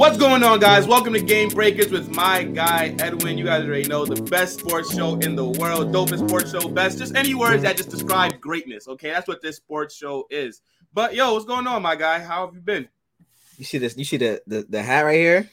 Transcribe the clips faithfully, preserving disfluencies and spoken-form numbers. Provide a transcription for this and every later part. What's going on, guys? Welcome to Game Breakers with my guy, Edwin. You guys already know, the best sports show in the world. Dopest sports show, best. Just any words that just describe greatness, okay? That's what this sports show is. But, yo, what's going on, my guy? How have you been? You see this? You see the the, the hat right here?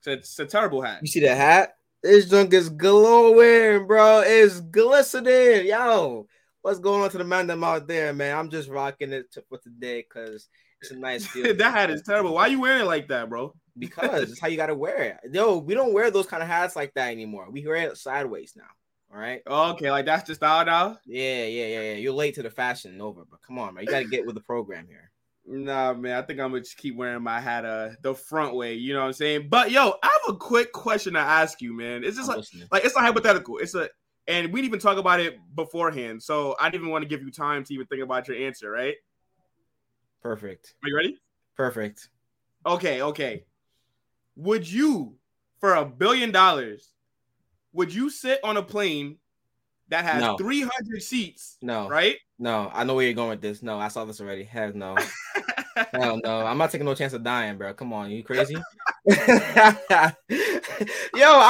It's a, it's a terrible hat. You see the hat? This junk is glowing, bro. It's glistening. Yo, what's going on to the man them out there, man? I'm just rocking it for today because it's a nice feeling. That hat is terrible. Why are you wearing it like that, bro? Because it's how you got to wear it. Yo, we don't wear those kind of hats like that anymore. We wear it sideways now. All right. Okay. Like that's the style now? Yeah, yeah, yeah, yeah. You're late to the fashion over, but come on, man. You got to get with the program here. Nah, man. I think I'm going to just keep wearing my hat uh, the front way. You know what I'm saying? But yo, I have a quick question to ask you, man. It's just like, like, it's a hypothetical. It's a, and we didn't even talk about it beforehand. So I didn't even want to give you time to even think about your answer, right? Perfect. Are you ready? Perfect. Okay. Okay. Would you, for a billion dollars, would you sit on a plane that has no. three hundred seats? No. Right? No. I know where you're going with this. No, I saw this already. Heck no. Hell no. I'm not taking no chance of dying, bro. Come on. You crazy? Yo, I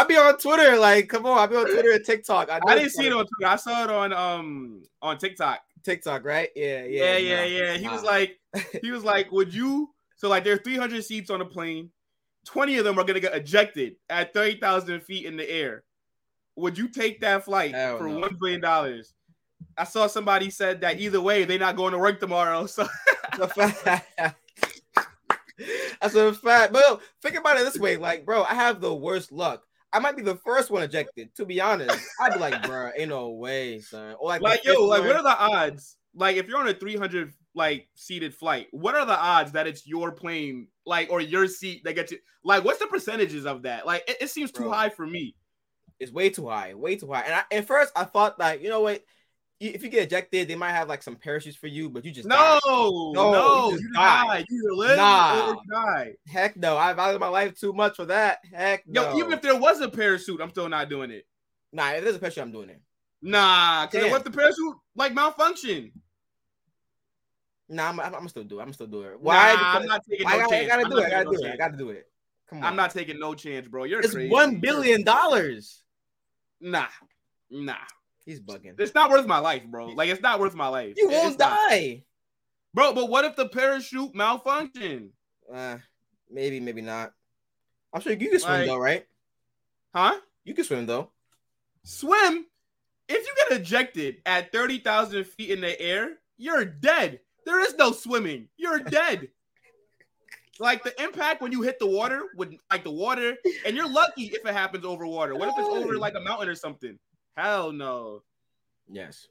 be on Twitter. Like, come on. I be on Twitter and TikTok. I, I didn't see it on Twitter. I saw it on um on TikTok. TikTok, right? Yeah, yeah. Yeah, yeah, no, yeah. He nah. was like, he was like, would you? So, like, there are three hundred seats on a plane. twenty of them are going to get ejected at thirty thousand feet in the air. Would you take that flight for know. one billion dollars? I saw somebody said that either way, they're not going to work tomorrow. So that's a fact. That's a fact. But yo, think about it this way. Like, bro, I have the worst luck. I might be the first one ejected, to be honest. I'd be like, bro, ain't no way, son. Or like, like yo, like, one. What are the odds? Like, if you're on a three hundred like seated flight, what are the odds that it's your plane, like, or your seat that gets you? Like, what's the percentages of that? Like, it, it seems too bro. high for me. It's way too high, way too high. And I, at first, I thought like, you know what? If you get ejected, they might have like some parachutes for you, but you just no, no, no, you, you die. die, you live, nah. you die. Heck no, I valued my life too much for that. Heck no. Yo, even if there was a parachute, I'm still not doing it. Nah, if there's a parachute, I'm doing it. Nah, because what if the parachute like malfunction? Nah, I'm, I'm, I'm still do it. I'm still do it. Why? Nah, I'm not taking no I, chance. I gotta do it. I gotta do it. I gotta do it. Come on. I'm not taking no chance, bro. You're it's crazy. It's one billion dollars. Nah, nah. He's bugging. It's not worth my life, bro. Like, it's not worth my life. You won't it's die, not. Bro. But what if the parachute malfunction? Uh, maybe, maybe not. I'm sure you can swim like, though, right? Huh? You can swim though. Swim? If you get ejected at thirty thousand feet in the air, you're dead. There is no swimming. You're dead. Like, the impact when you hit the water, with like the water, and you're lucky if it happens over water. What if it's over like a mountain or something? Hell no. Yes.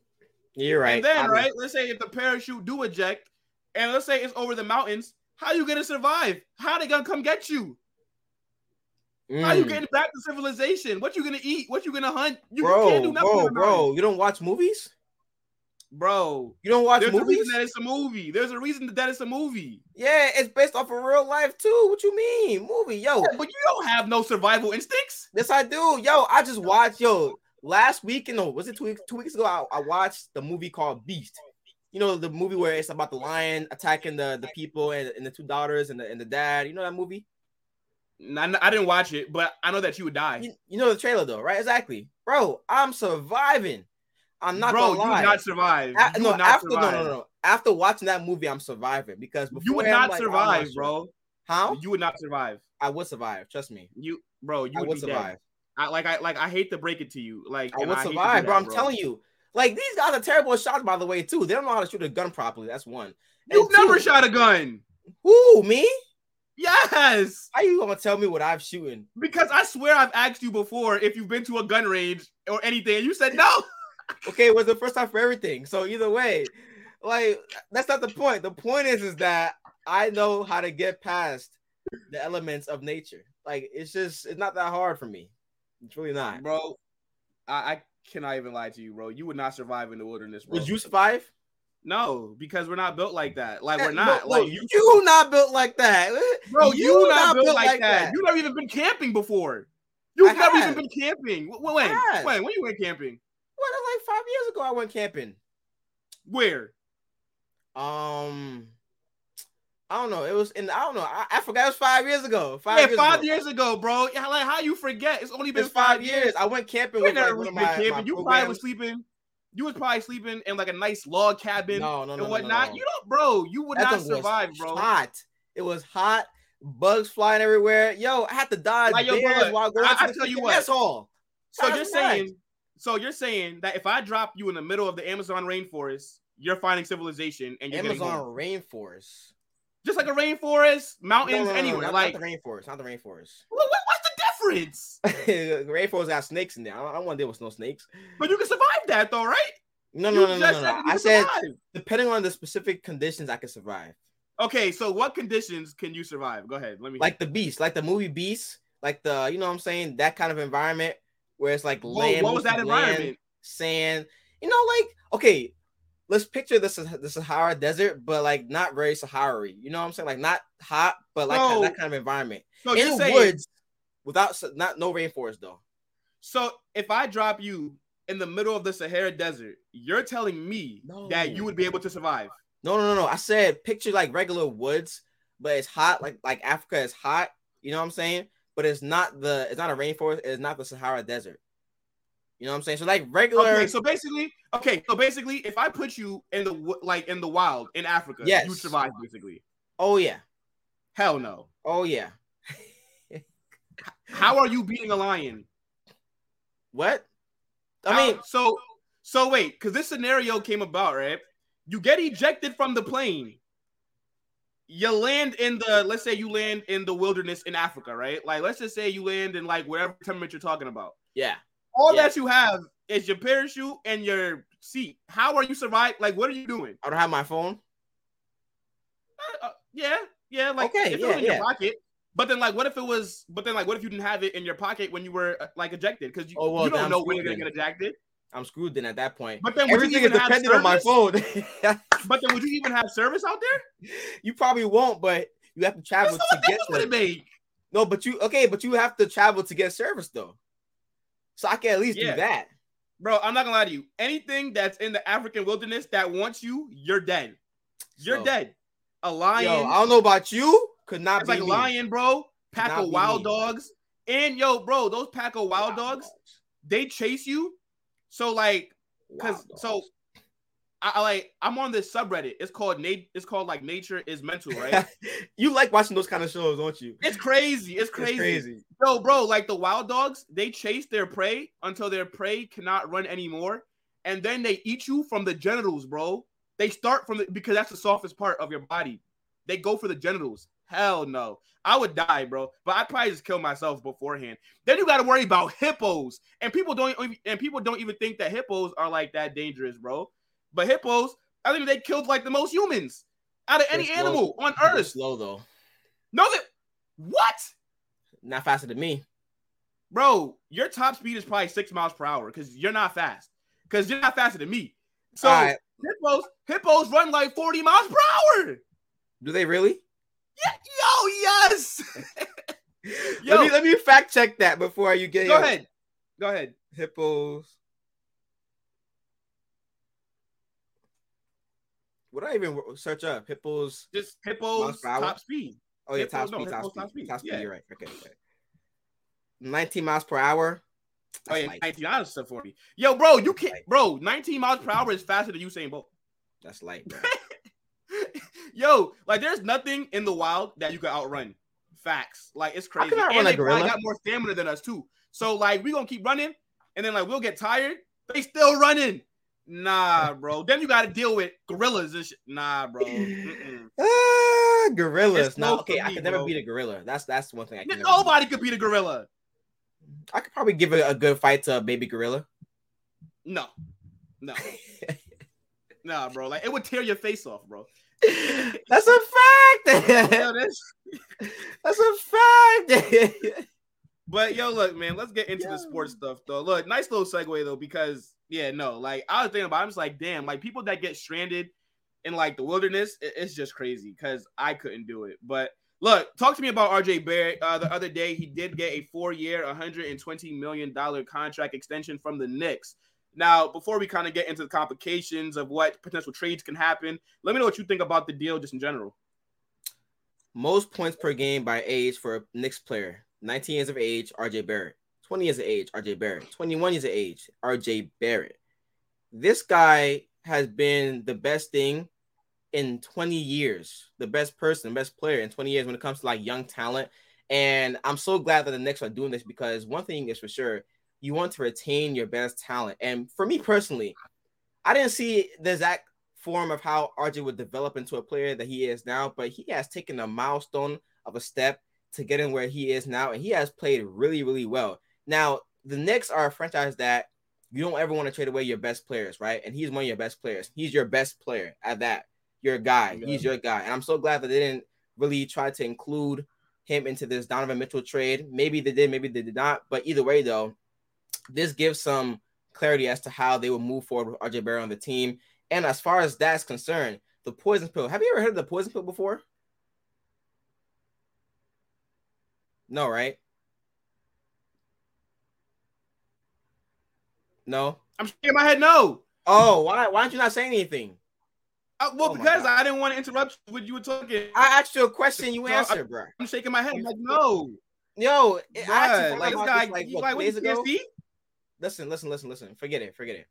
You're right. And then, I'm... right, let's say if the parachute do eject, and let's say it's over the mountains, how you going to survive? How they going to come get you? Mm. How you getting back to civilization? What you going to eat? What you going to hunt? You bro, can't do nothing. Bro, bro, you don't watch movies? Bro, you don't watch there's movies? A reason that it's a movie. There's a reason that it's a movie. Yeah, it's based off of real life too. What you mean, movie, yo? Yeah, but you don't have no survival instincts. Yes, I do, yo. I just watched, yo. Last week, you know, was it two weeks? Two weeks ago, I, I watched the movie called Beast. You know, the movie where it's about the lion attacking the, the people and, and the two daughters and the and the dad. You know that movie? I, I didn't watch it, but I know that you would die. You, you know the trailer though, right? Exactly, bro. I'm surviving. I'm not bro, gonna lie. You would not survive. A- you no, not after survive. no, no, no. After watching that movie, I'm surviving because before you would not like, survive, not bro. Sure. How? You would not survive. I would survive. Trust me. You, bro, you I would, would be survive. Dead. I like, I like, I hate to break it to you. Like, I would I survive, that, bro. I'm bro. telling you. Like, these guys are terrible at shots, by the way, too. They don't know how to shoot a gun properly. That's one. You've never two, shot a gun. Who, me? Yes. How you gonna tell me what I'm shooting? Because I swear I've asked you before if you've been to a gun range or anything, and you said no. Okay, it was the first time for everything. So either way, like that's not the point. The point is, is that I know how to get past the elements of nature. Like it's just, it's not that hard for me. It's really not, bro. I, I cannot even lie to you, bro. You would not survive in the wilderness, bro. Would you survive? No, because we're not built like that. Like we're not. No, like you, you not built like that, bro. You, you not, not built, built like, like that. that. You never even been camping before. You've I never had. even been camping. Wait, wait, wait. When you went camping? What, like five years ago, I went camping. Where? Um, I don't know. It was in. I don't know. I, I forgot. It was five years ago. Five yeah, years five ago. years ago, bro. Like, how you forget? It's only been it's five, five years. years. I went camping. You with like, one of my, camping. My you probably was sleeping. You was probably sleeping in like a nice log cabin no, no, no, and whatnot. No, no, no. You don't, bro. You would that not survive, bro. Hot. It was hot. Bugs flying everywhere. Yo, I had to dodge like, yo, bears while going I, to I tell you what. Asshole. So That's you're right. saying, so you're saying that if I drop you in the middle of the Amazon rainforest, you're finding civilization and you're Amazon rainforest. Just like a rainforest, mountains, no, no, no, anywhere. Not, like not the rainforest, not the rainforest. What, what, what's the difference? Rainforest got snakes in there. I don't, I don't want to deal with no snakes. But you can survive that, though, right? No, no, you no, no, no, no. I said survive. Depending on the specific conditions, I can survive. Okay, so what conditions can you survive? Go ahead, let me. Like the Beast, like the movie Beast, like the you know what I'm saying, that kind of environment where it's like Whoa, land, what was that environment? Land, sand. You know, like okay. Let's picture this the Sahara Desert, but like not very Sahara-y. You know what I'm saying? Like not hot, but like so, that kind of environment. So in saying, woods, without not no rainforest though. So if I drop you in the middle of the Sahara Desert, you're telling me no. that you would be able to survive? No, no, no, no. I said picture like regular woods, but it's hot. Like like Africa is hot. You know what I'm saying? But it's not the it's not a rainforest. It's not the Sahara Desert. You know what I'm saying? So like regular. Okay, so basically, okay, so basically, if I put you in the like in the wild in Africa, yes. you survive basically. Oh yeah, hell no. Oh yeah. How are you beating a lion? What? I How, mean, so so wait, because this scenario came about, right? You get ejected from the plane. You land in the let's say you land in the wilderness in Africa, right? Like let's just say you land in like wherever temperature you're talking about. Yeah. All yeah. that you have is your parachute and your seat. How are you surviving? Like, what are you doing? I don't have my phone. Uh, uh, yeah, yeah. Like, okay, if yeah, it was in yeah. your pocket. But then, like, what if it was? But then, like, what if you didn't have it in your pocket when you were uh, like ejected? Because you, oh, well, you don't I'm know when you're gonna get ejected. I'm screwed then at that point. But then, everything is dependent on my phone. But then, would you even have service out there? You probably won't. But you have to travel That's to get service. Like, no, but you okay? But you have to travel to get service though. So I can at least yeah. do that. Bro, I'm not going to lie to you. Anything that's in the African wilderness that wants you, you're dead. You're so, dead. A lion. Yo, I don't know about you. Could not it's be like me. Lion, bro. Pack of wild me. dogs. And yo, bro, those pack of wild, wild dogs, dogs, they chase you. So like, because, so I, I like, I'm on this subreddit. It's called, na- it's called like Nature is Mental, right? You like watching those kind of shows, don't you? It's crazy. It's crazy. It's crazy. Yo, bro, like the wild dogs, they chase their prey until their prey cannot run anymore. And then they eat you from the genitals, bro. They start from the, because that's the softest part of your body. They go for the genitals. Hell no. I would die, bro. But I'd probably just kill myself beforehand. Then you got to worry about hippos. And people don't and people don't even think that hippos are like that dangerous, bro. But hippos, I think they killed like the most humans out of They're any slow. animal on Earth. They're slow though. No, that what? Not faster than me, bro. Your top speed is probably six miles per hour because you're not fast. Because you're not faster than me. So right. hippos, hippos run like forty miles per hour. Do they really? Yeah. Yo, yes. Yo, let me let me fact check that before you get. Go your... ahead. Go ahead. Hippos. What I even search up? Hippos. Just hippos top speed. Oh, yeah, top, no, speed, top, top speed, top speed, yeah. You're right. Okay, okay. nineteen miles per hour. That's oh, yeah, light. nineteen hours to forty. Yo, bro, you can't, bro, nineteen miles per hour is faster than Usain Bolt. That's light, bro. Yo, like, there's nothing in the wild that you can outrun. Facts. Like, it's crazy. I and they probably got more stamina than us, too. So, like, we're going to keep running, and then, like, we'll get tired. They still running. Nah, bro. Then you got to deal with gorillas and shit. Nah, bro. Ah, gorillas. No, no, okay. Me, I could never bro. beat a gorilla. That's that's one thing I can. Nobody beat. could beat a gorilla. I could probably give a, a good fight to a baby gorilla. No, no, nah, bro. Like it would tear your face off, bro. That's a fact. Yo, that's... that's a fact. But yo, look, man. Let's get into yo. the sports stuff, though. Look, nice little segue though, because yeah, no, like I was thinking about. It, I'm just like, damn, like people that get stranded. In like the wilderness, it's just crazy because I couldn't do it. But look, talk to me about R J. Barrett. Uh, the other day, he did get a four-year, one hundred twenty million dollars contract extension from the Knicks. Now, before we kind of get into the complications of what potential trades can happen, let me know what you think about the deal just in general. Most points per game by age for a Knicks player. nineteen years of age, R J. Barrett. twenty years of age, R J. Barrett. twenty-one years of age, R J. Barrett. This guy has been the best thing in twenty years, the best person, best player in twenty years when it comes to like young talent. And I'm so glad that the Knicks are doing this because one thing is for sure, you want to retain your best talent. And for me personally, I didn't see the exact form of how R J would develop into a player that he is now, but he has taken a milestone of a step to get in where he is now. And he has played really, really well. Now, the Knicks are a franchise that you don't ever want to trade away your best players, right? And he's one of your best players. He's your best player at that. Your guy. Yeah. He's your guy. And I'm so glad that they didn't really try to include him into this Donovan Mitchell trade. Maybe they did, maybe they did not. But either way, though, this gives some clarity as to how they will move forward with R J Barrett on the team. And as far as that's concerned, the poison pill. Have you ever heard of the poison pill before? No, right? No? I'm shaking my head no. Oh, why Why aren't you not saying anything? Uh, well, oh because I didn't want to interrupt what you were talking. I asked you a question, you answered, bro. I'm shaking my head. I'm like, no. Yo, I asked you like, this guy, like, what, like what, days ago? Listen, listen, listen, listen. Forget it, forget it.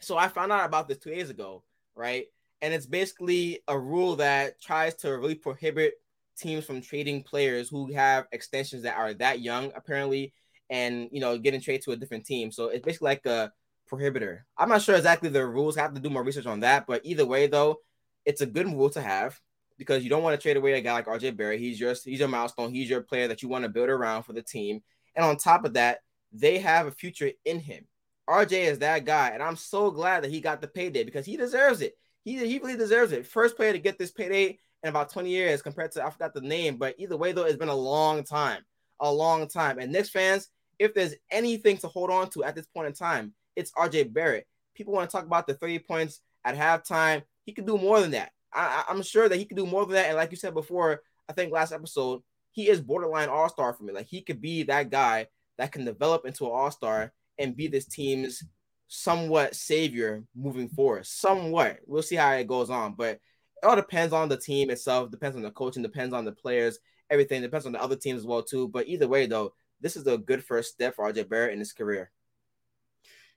So I found out about this two days ago, right? And it's basically a rule that tries to really prohibit teams from trading players who have extensions that are that young, apparently, and, you know, getting traded to a different team. So it's basically like a prohibitor. I'm not sure exactly the rules. I have to do more research on that. But either way, though, it's a good rule to have because you don't want to trade away a guy like R J Barrett. He's your, he's your milestone. He's your player that you want to build around for the team. And on top of that, they have a future in him. R J is that guy, and I'm so glad that he got the payday because he deserves it. He, he really deserves it. First player to get this payday in about twenty years compared to, I forgot the name, but either way, though, it's been a long time, a long time. And Knicks fans, if there's anything to hold on to at this point in time, it's R J Barrett. People want to talk about the thirty points at halftime. He could do more than that. I, I'm sure that he could do more than that. And like you said before, I think last episode, he is borderline all-star for me. Like he could be that guy that can develop into an all-star and be this team's somewhat savior moving forward. Somewhat. We'll see how it goes on. But it all depends on the team itself, depends on the coaching, depends on the players, everything. Depends on the other teams as well, too. But either way, though, this is a good first step for R J Barrett in his career.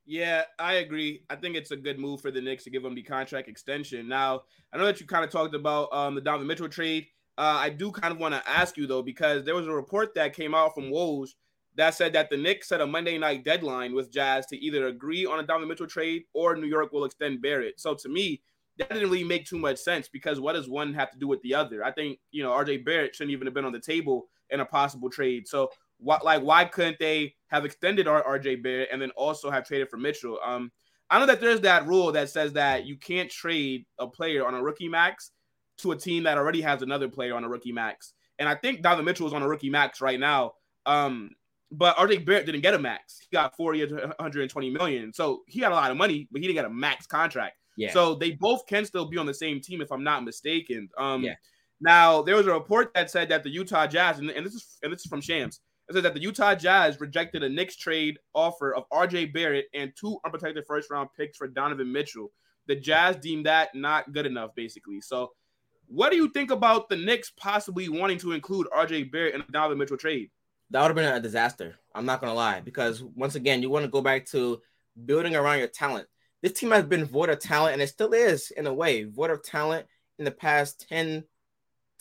Yeah, I agree. I think it's a good move for the Knicks to give him the contract extension. Now, I know that you kind of talked about um, the Donovan Mitchell trade. Uh, I do kind of want to ask you, though, because there was a report that came out from Woj that said that the Knicks set a Monday night deadline with Jazz to either agree on a Donovan Mitchell trade or New York will extend Barrett. So to me, that didn't really make too much sense because what does one have to do with the other? I think, you know, R J Barrett shouldn't even have been on the table in a possible trade. So why, like, why couldn't they have extended R J Barrett and then also have traded for Mitchell? Um, I know that there's that rule that says that you can't trade a player on a rookie max to a team that already has another player on a rookie max. And I think Donovan Mitchell is on a rookie max right now. Um, But R J Barrett didn't get a max. He got four years, one hundred twenty million dollars. So he had a lot of money, but he didn't get a max contract. Yeah. So they both can still be on the same team, if I'm not mistaken. Um, yeah. Now, there was a report that said that the Utah Jazz, and, and this is and this is from Shams, it says that the Utah Jazz rejected a Knicks trade offer of R J Barrett and two unprotected first-round picks for Donovan Mitchell. The Jazz deemed that not good enough, basically. So what do you think about the Knicks possibly wanting to include R J Barrett in the Donovan Mitchell trade? That would have been a disaster. I'm not going to lie. Because once again, you want to go back to building around your talent. This team has been void of talent, and it still is, in a way, void of talent in the past ten,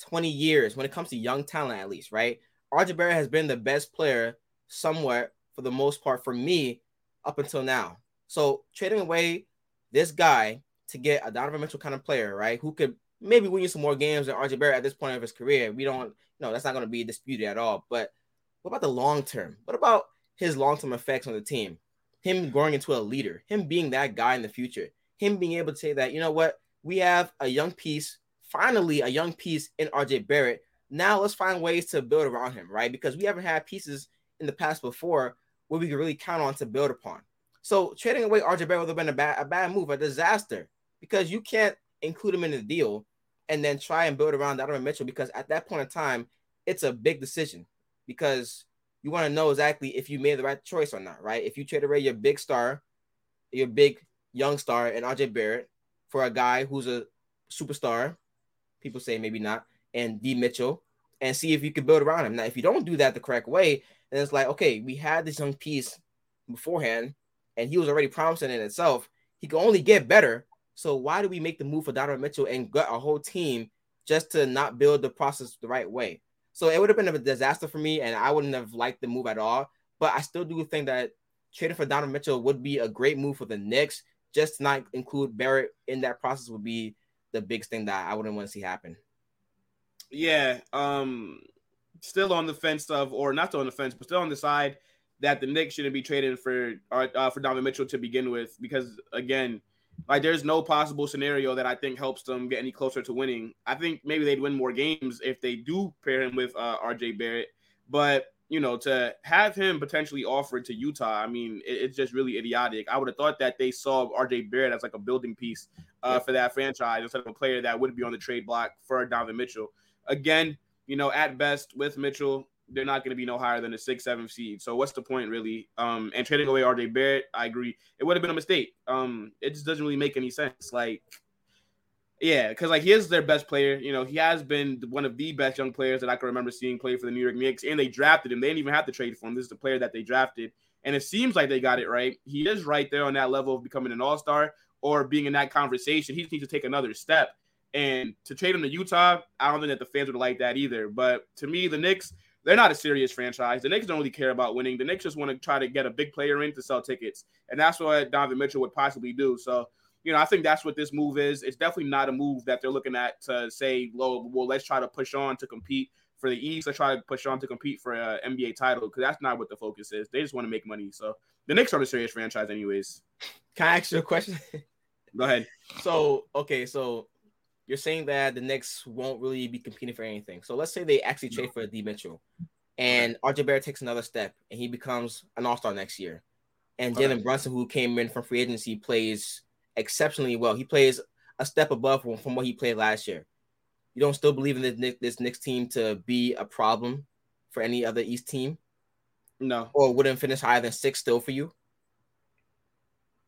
twenty years when it comes to young talent, at least, right? R J Barrett has been the best player somewhat, for the most part, for me, up until now. So trading away this guy to get a Donovan Mitchell kind of player, right, who could maybe win you some more games than R J Barrett at this point of his career, we don't – no, that's not going to be disputed at all, but – what about the long term? What about his long-term effects on the team? Him growing into a leader, him being that guy in the future, him being able to say that, you know what, we have a young piece, finally a young piece in R J Barrett. Now let's find ways to build around him, right? Because we haven't had pieces in the past before where we can really count on to build upon. So trading away R J Barrett would have been a bad, a bad move, a disaster, because you can't include him in the deal and then try and build around Donovan Mitchell, because at that point in time, it's a big decision. Because you want to know exactly if you made the right choice or not, right? If you trade away your big star, your big young star, and R J Barrett for a guy who's a superstar, people say maybe not, and D. Mitchell and see if you can build around him. Now, if you don't do that the correct way, then it's like, okay, we had this young piece beforehand, and he was already promising in itself. He could only get better. So why do we make the move for Donovan Mitchell and gut a whole team just to not build the process the right way? So it would have been a disaster for me, and I wouldn't have liked the move at all. But I still do think that trading for Donovan Mitchell would be a great move for the Knicks. Just to not include Barrett in that process would be the biggest thing that I wouldn't want to see happen. Yeah, um, still on the fence of, or not on the fence, but still on the side that the Knicks shouldn't be trading for uh, for Donovan Mitchell to begin with, because again, like there's no possible scenario that I think helps them get any closer to winning. I think maybe they'd win more games if they do pair him with uh, R J. Barrett, but you know, to have him potentially offered to Utah, I mean, it, it's just really idiotic. I would have thought that they saw R J. Barrett as like a building piece uh, for that franchise instead of a player that would be on the trade block for Donovan Mitchell. Again, you know, at best with Mitchell, they're not going to be no higher than a six seven seed. So what's the point, really? Um, and trading away R J. Barrett, I agree. It would have been a mistake. Um, it just doesn't really make any sense. Like, yeah, because like he is their best player. You know, he has been one of the best young players that I can remember seeing play for the New York Knicks, and they drafted him. They didn't even have to trade for him. This is the player that they drafted, and it seems like they got it right. He is right there on that level of becoming an all-star or being in that conversation. He just needs to take another step. And to trade him to Utah, I don't think that the fans would like that either. But to me, the Knicks, they're not a serious franchise. The Knicks don't really care about winning. The Knicks just want to try to get a big player in to sell tickets. And that's what Donovan Mitchell would possibly do. So, you know, I think that's what this move is. It's definitely not a move that they're looking at to say, well, well let's try to push on to compete for the East. Let's try to push on to compete for an N B A title, because that's not what the focus is. They just want to make money. So the Knicks are a serious franchise anyways. Can I ask you a question? Go ahead. So, okay, so – you're saying that the Knicks won't really be competing for anything. So let's say they actually trade for D. Mitchell, and R J. Barrett takes another step, and he becomes an all-star next year. And Jalen okay. Brunson, who came in from free agency, plays exceptionally well. He plays a step above from what he played last year. You don't still believe in this Knicks, this Knicks team to be a problem for any other East team? No. Or wouldn't finish higher than six still for you?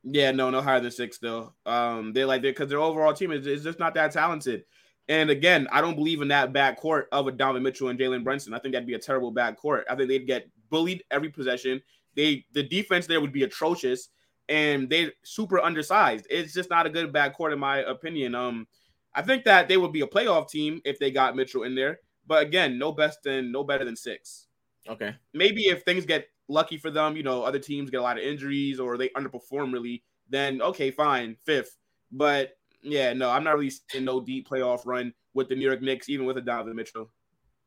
Yeah, no, no higher than six still. Um, they're like, because their overall team is, is just not that talented. And again, I don't believe in that backcourt of a Donovan Mitchell and Jalen Brunson. I think that'd be a terrible backcourt. I think they'd get bullied every possession. They the defense there would be atrocious, and they're super undersized. It's just not a good backcourt in my opinion. Um, I think that they would be a playoff team if they got Mitchell in there. But again, no best than no better than six. Okay. Maybe if things get lucky for them, you know, other teams get a lot of injuries or they underperform really, then okay, fine, fifth. But yeah, no, I'm not really seeing no deep playoff run with the New York Knicks, even with a Donovan Mitchell.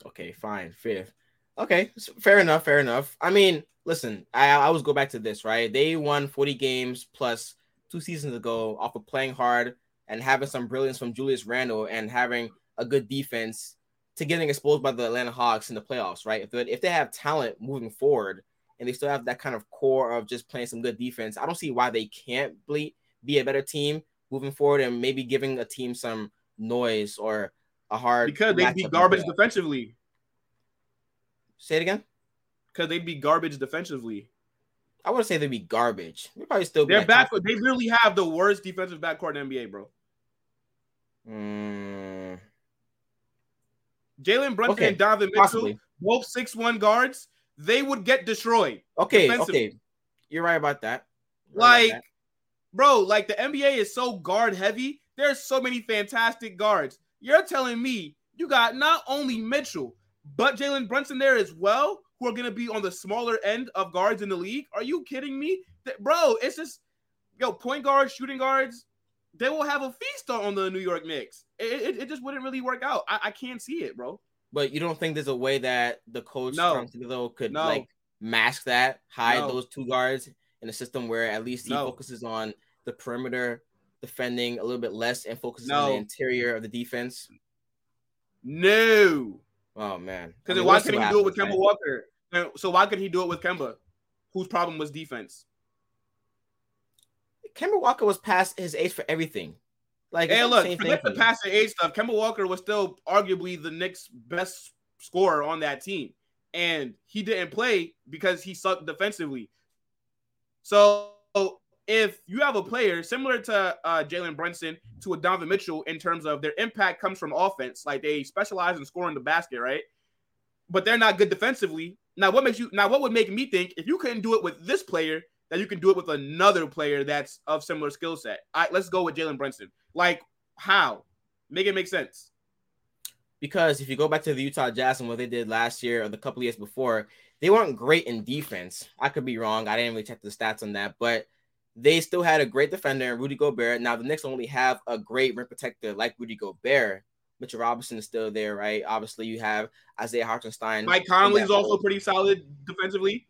Okay, fine, fifth. Okay, fair enough, fair enough. I mean, listen, I, I always go back to this, right? They won forty games plus two seasons ago off of playing hard and having some brilliance from Julius Randle and having a good defense to getting exposed by the Atlanta Hawks in the playoffs, right? If they, if they have talent moving forward, and they still have that kind of core of just playing some good defense, I don't see why they can't be a better team moving forward and maybe giving a team some noise or a hard... Because they'd be garbage defensively. Say it again? Because they'd be garbage defensively. I wouldn't say they'd be garbage. They'd probably still be... Their back, they literally have the worst defensive backcourt in the N B A, bro. Mm. Jalen Brunson okay. and Donovan Mitchell, Possibly. both six one guards, they would get destroyed. Okay, okay. You're right about that. You're like, right about that. Bro, like the N B A is so guard heavy. There's so many fantastic guards. You're telling me you got not only Mitchell, but Jalen Brunson there as well, who are going to be on the smaller end of guards in the league? Are you kidding me? That, bro, it's just, yo, point guards, shooting guards, they will have a feast on the New York Knicks. It, it, it just wouldn't really work out. I, I can't see it, bro. But you don't think there's a way that the coach no. from Toledo could no. like mask that, hide no. those two guards in a system where at least he no. focuses on the perimeter defending a little bit less and focuses no. on the interior of the defense? No. Oh, man. Because I mean, why could he happens, do it with Kemba man. Walker? So why could he do it with Kemba, whose problem was defense? Kemba Walker was past his age for everything. Like, hey, look, the forget the past and age stuff. Kemba Walker was still arguably the Knicks' best scorer on that team, and he didn't play because he sucked defensively. So if you have a player similar to uh, Jalen Brunson, to a Donovan Mitchell, in terms of their impact comes from offense, like they specialize in scoring the basket, right? But they're not good defensively. Now, what makes you? Now, what would make me think if you couldn't do it with this player, that you can do it with another player that's of similar skill set? Right, let's go with Jalen Brunson. Like, how? Make it make sense. Because if you go back to the Utah Jazz and what they did last year or the couple of years before, they weren't great in defense. I could be wrong. I didn't really check the stats on that, but they still had a great defender in Rudy Gobert. Now, the Knicks only have a great rim protector like Rudy Gobert. Mitchell Robinson is still there, right? Obviously, you have Isaiah Hartenstein. Mike Conley is also pretty solid defensively.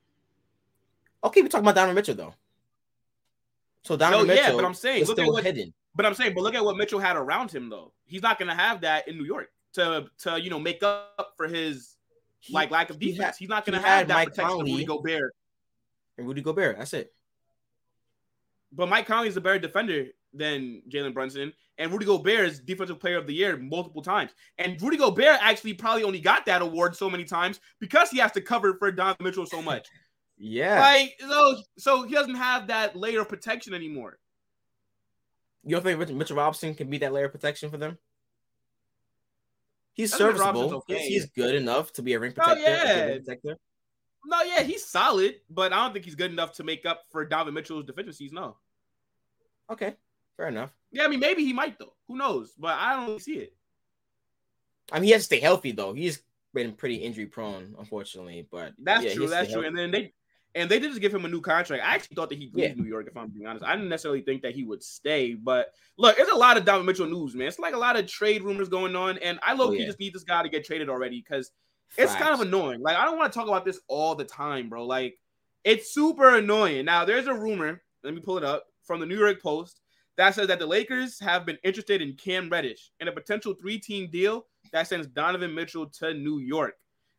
Okay, we're talking about Donovan Mitchell, though. So Donovan no, Mitchell yeah, but I'm saying, is look still at what, hidden. But I'm saying, but look at what Mitchell had around him, though. He's not going to have that in New York to, to you know, make up for his he, like lack of defense. He had, He's not going to have that Mike protection Conley, of Rudy Gobert. And Rudy Gobert, that's it. But Mike Conley is a better defender than Jalen Brunson, and Rudy Gobert is Defensive Player of the Year multiple times. And Rudy Gobert actually probably only got that award so many times because he has to cover for Donovan Mitchell so much. Yeah. Like, so, so he doesn't have that layer of protection anymore. You don't think Mitchell Robinson can be that layer of protection for them? He's Donovan serviceable. Okay. He's, he's good enough to be a ring protector. Oh, yeah. ring protector. No, yeah, he's solid, but I don't think he's good enough to make up for Donovan Mitchell's deficiencies, no. Okay, fair enough. Yeah, I mean, maybe he might, though. Who knows? But I don't see it. I mean, he has to stay healthy, though. He's been pretty injury-prone, unfortunately. But That's yeah, true, that's true. Healthy. And then they and they did just give him a new contract. I actually thought that he'd leave yeah. New York, if I'm being honest. I didn't necessarily think that he would stay. But, look, there's a lot of Donovan Mitchell news, man. It's like a lot of trade rumors going on. And I low-key oh, yeah. just need this guy to get traded already because – It's Facts. kind of annoying. Like, I don't want to talk about this all the time, bro. Like, it's super annoying. Now, there's a rumor, let me pull it up, from the New York Post that says that the Lakers have been interested in Cam Reddish in a potential three-team deal that sends Donovan Mitchell to New York.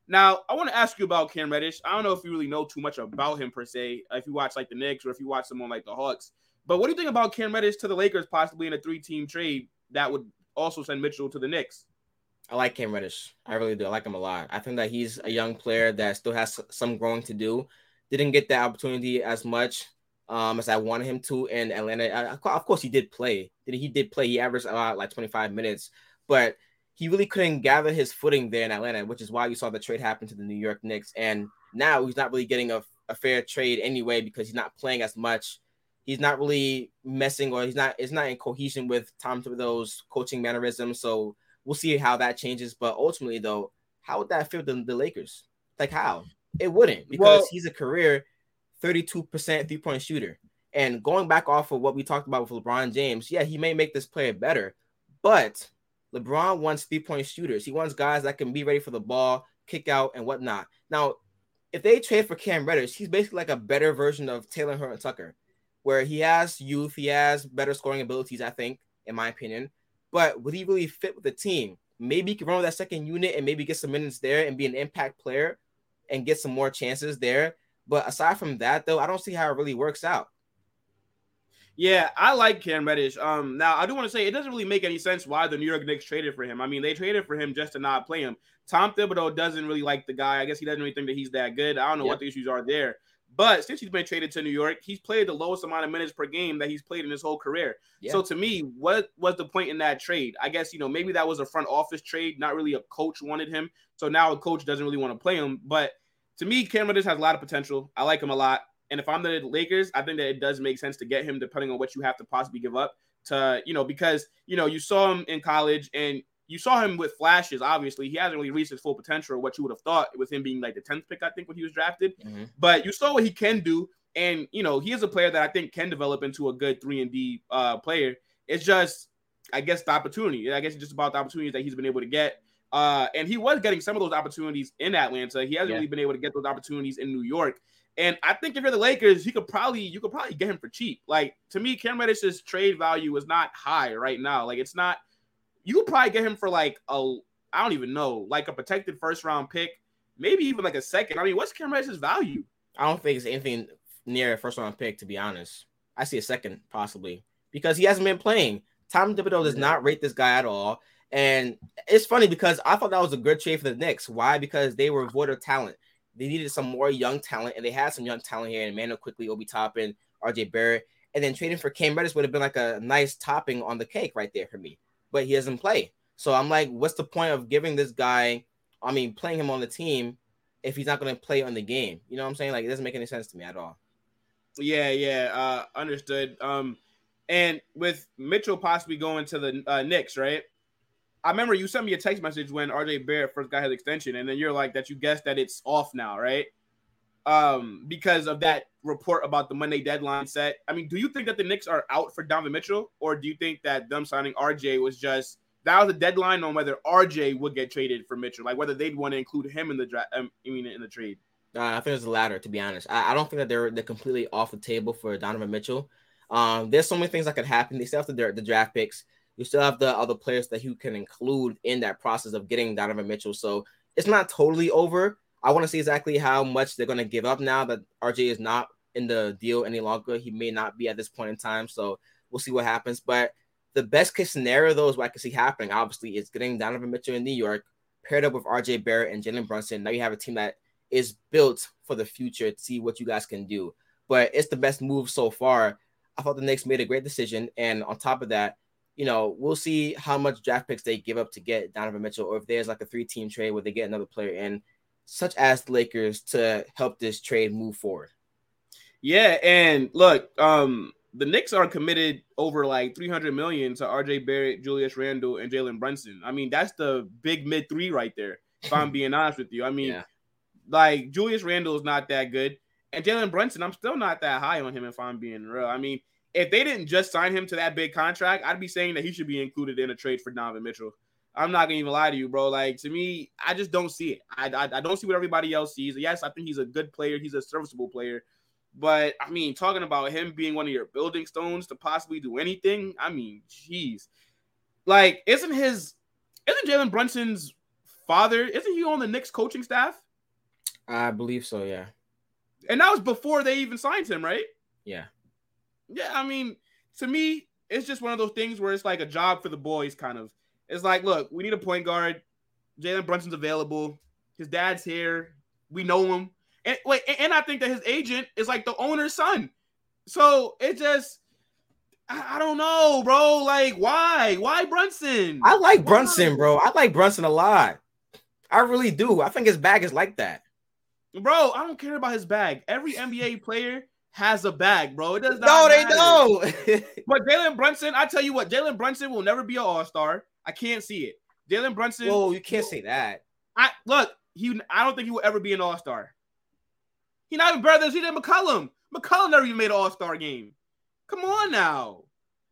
Now, I want to ask you about Cam Reddish. I don't know if you really know too much about him, per se, if you watch, like, the Knicks or if you watch someone like the Hawks. But what do you think about Cam Reddish to the Lakers possibly in a three-team trade that would also send Mitchell to the Knicks? I like Cam Reddish. I really do. I like him a lot. I think that he's a young player that still has some growing to do. Didn't get that opportunity as much um, as I wanted him to in Atlanta. I, of course, he did play. He did play. He averaged about like twenty-five minutes, but he really couldn't gather his footing there in Atlanta, which is why you saw the trade happen to the New York Knicks. And now he's not really getting a, a fair trade anyway because he's not playing as much. He's not really messing, or he's not. It's not in cohesion with Tom Thibodeau's coaching mannerisms. So. We'll see how that changes. But ultimately, though, how would that affect the, the Lakers? Like, how? It wouldn't, because well, he's a career thirty-two percent three-point shooter. And going back off of what we talked about with LeBron James, yeah, he may make this player better. But LeBron wants three-point shooters. He wants guys that can be ready for the ball, kick out, and whatnot. Now, if they trade for Cam Reddish, he's basically like a better version of Taylor Horton Tucker, where he has youth, he has better scoring abilities, I think, in my opinion. But would he really fit with the team? Maybe he could run with that second unit and maybe get some minutes there and be an impact player and get some more chances there. But aside from that, though, I don't see how it really works out. Yeah, I like Cam Reddish. Um, now, I do want to say it doesn't really make any sense why the New York Knicks traded for him. I mean, they traded for him just to not play him. Tom Thibodeau doesn't really like the guy. I guess he doesn't really think that he's that good. I don't know yep. what the issues are there. But since he's been traded to New York, he's played the lowest amount of minutes per game that he's played in his whole career. Yeah. So to me, what was the point in that trade? I guess, you know, maybe that was a front office trade. Not really a coach wanted him. So now a coach doesn't really want to play him. But to me, Cam Reddish has a lot of potential. I like him a lot. And if I'm the Lakers, I think that it does make sense to get him depending on what you have to possibly give up to, you know, because, you know, you saw him in college and you saw him with flashes, obviously. He hasn't really reached his full potential or what you would have thought with him being like the tenth pick, I think, when he was drafted. Mm-hmm. But you saw what he can do. And, you know, he is a player that I think can develop into a good three and D uh, player. It's just, I guess, the opportunity. I guess it's just about the opportunities that he's been able to get. Uh, and he was getting some of those opportunities in Atlanta. He hasn't yeah. really been able to get those opportunities in New York. And I think if you're the Lakers, he could probably you could probably get him for cheap. Like, to me, Cam Reddish's trade value is not high right now. Like, it's not. You could probably get him for like a, I don't even know, like a protected first round pick, maybe even like a second. I mean, what's Cam Reddish's value? I don't think it's anything near a first round pick, to be honest. I see a second possibly because he hasn't been playing. Tom Thibodeau does not rate this guy at all. And it's funny because I thought that was a good trade for the Knicks. Why? Because they were void of talent. They needed some more young talent, and they had some young talent here in Emmanuel Quickly, Obi Toppin, R J Barrett. And then trading for Cam Reddish would have been like a nice topping on the cake right there for me. But he doesn't play. So I'm like, what's the point of giving this guy, I mean, playing him on the team if he's not going to play on the game? You know what I'm saying? Like, it doesn't make any sense to me at all. Yeah, yeah, uh, understood. Um, and with Mitchell possibly going to the uh, Knicks, right? I remember you sent me a text message when R J. Barrett first got his extension, and then you're like that you guessed that it's off now, right? Um, because of that report about the Monday deadline set. I mean, do you think that the Knicks are out for Donovan Mitchell, or do you think that them signing R J was just that was a deadline on whether R J would get traded for Mitchell, like whether they'd want to include him in the draft? I mean, in the trade. Uh, I think it's the latter, to be honest. I, I don't think that they're they're completely off the table for Donovan Mitchell. Um, there's so many things that could happen. They still have the, the draft picks. You still have the other players that you can include in that process of getting Donovan Mitchell. So it's not totally over. I want to see exactly how much they're going to give up now that R J is not in the deal any longer. He may not be at this point in time. So we'll see what happens. But the best case scenario, though, is what I can see happening, obviously, is getting Donovan Mitchell in New York, paired up with R J Barrett and Jalen Brunson. Now you have a team that is built for the future to see what you guys can do. But it's the best move so far. I thought the Knicks made a great decision. And on top of that, you know, we'll see how much draft picks they give up to get Donovan Mitchell, or if there's like a three-team trade where they get another player in, such as the Lakers, to help this trade move forward. Yeah, and look, um, the Knicks are committed over like three hundred million dollars to R J Barrett, Julius Randle, and Jalen Brunson. I mean, that's the big mid three right there, if I'm being honest with you. I mean, yeah. Like, Julius Randle is not that good. And Jalen Brunson, I'm still not that high on him, if I'm being real. I mean, if they didn't just sign him to that big contract, I'd be saying that he should be included in a trade for Donovan Mitchell. I'm not going to even lie to you, bro. Like, to me, I just don't see it. I, I I don't see what everybody else sees. Yes, I think he's a good player. He's a serviceable player. But, I mean, talking about him being one of your building stones to possibly do anything, I mean, jeez. Like, isn't his – isn't Jalen Brunson's father – isn't he on the Knicks coaching staff? I believe so, yeah. And that was before they even signed him, right? Yeah. Yeah, I mean, to me, it's just one of those things where it's like a job for the boys, kind of. It's like, look, we need a point guard. Jalen Brunson's available. His dad's here. We know him. And wait, and I think that his agent is like the owner's son. So it just, I don't know, bro. Like, why? Why Brunson? I like why? Brunson, bro. I like Brunson a lot. I really do. I think his bag is like that. Bro, I don't care about his bag. Every N B A player has a bag, bro. It does not No, matter. They don't. But Jalen Brunson, I tell you what, Jalen Brunson will never be an all-star. I can't see it. Jalen Brunson. Whoa, you can't say that. I look, he I don't think he will ever be an all-star. He's not even better than G J McCollum. McCollum never even made an all-star game. Come on now.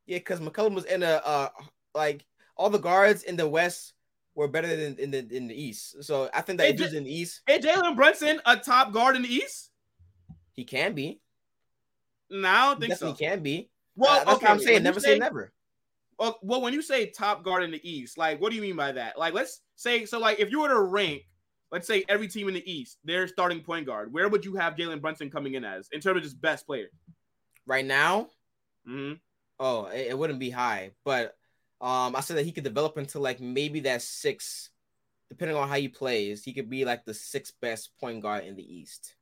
Yeah, because McCollum was in a uh like all the guards in the West were better than in the in the East. So I think that it is in the East. Is Jalen Brunson a top guard in the East? He can be. No, I don't think he so. He can be. Well, uh, that's okay. What I'm saying. When never say, say never. Well, well, when you say top guard in the East, like, what do you mean by that? Like, let's say, so like, if you were to rank, let's say every team in the East, their starting point guard, where would you have Jalen Brunson coming in as, in terms of just best player? Right now? Mm-hmm. Oh, it, it wouldn't be high, but um, I said that he could develop into like maybe that six, depending on how he plays, he could be like the sixth best point guard in the East.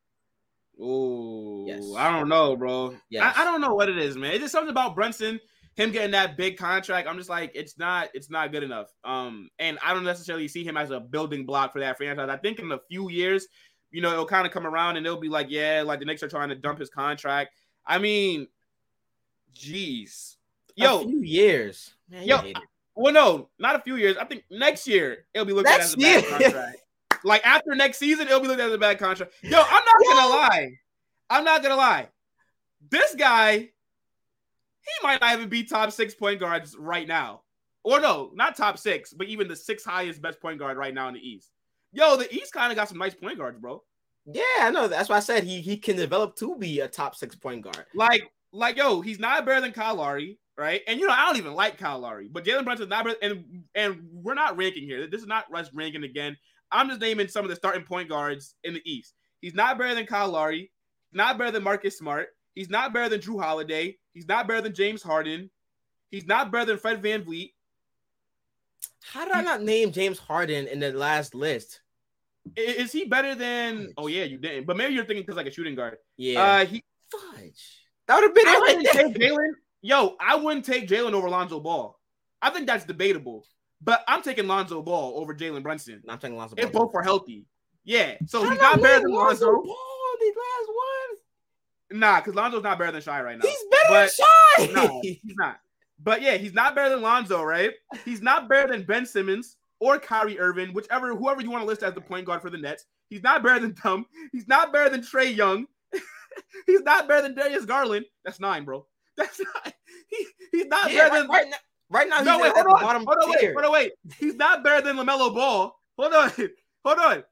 Ooh, yes. I don't know, bro. Yes. I, I don't know what it is, man. It's just something about Brunson, him getting that big contract. I'm just like, it's not, it's not good enough. Um, and I don't necessarily see him as a building block for that franchise. I think in a few years, you know, it'll kind of come around and they'll be like, yeah, like the Knicks are trying to dump his contract. I mean, geez, yo, a few years, man, yo. I, well, no, not a few years. I think next year it'll be looked at as a bad contract. Like, after next season, it'll be looked at as a bad contract. Yo, I'm not yeah. going to lie. I'm not going to lie. This guy, he might not even be top six point guards right now. Or no, not top six, but even the sixth highest best point guard right now in the East. Yo, the East kind of got some nice point guards, bro. Yeah, I know. That's why I said he he can develop to be a top six point guard. Like, like yo, he's not better than Kyle Lowry, right? And, you know, I don't even like Kyle Lowry. But Jalen Brunson's not better. And, and we're not ranking here. This is not Russ ranking again. I'm just naming some of the starting point guards in the East. He's not better than Kyle Lowry. He's not better than Marcus Smart. He's not better than Jrue Holiday. He's not better than James Harden. He's not better than Fred VanVleet. How did I not name James Harden in the last list? Is he better than – oh, yeah, you didn't. But maybe you're thinking because like a shooting guard. Yeah. Uh, he, Fudge. That would have been everything. Jalen, yo, I wouldn't take Jalen over Lonzo Ball. I think that's debatable. But I'm taking Lonzo Ball over Jalen Brunson. No, I'm taking Lonzo Ball. If both are healthy. Yeah. So he's not better than Lonzo. Lonzo Ball, these last ones. Nah, because Lonzo's not better than Shai right now. He's better but, than Shai. No, he's not. But yeah, he's not better than Lonzo, right? He's not better than Ben Simmons or Kyrie Irving, whichever, whoever you want to list as the point guard for the Nets. He's not better than Thumb. He's not better than Trae Young. He's not better than Darius Garland. That's nine, bro. That's not. He, he's not yeah, better right, than right now. Right now, he's no, wait, at, at the on, bottom hold on, tier. Wait, hold on, wait. He's not better than LaMelo Ball. Hold on, hold on.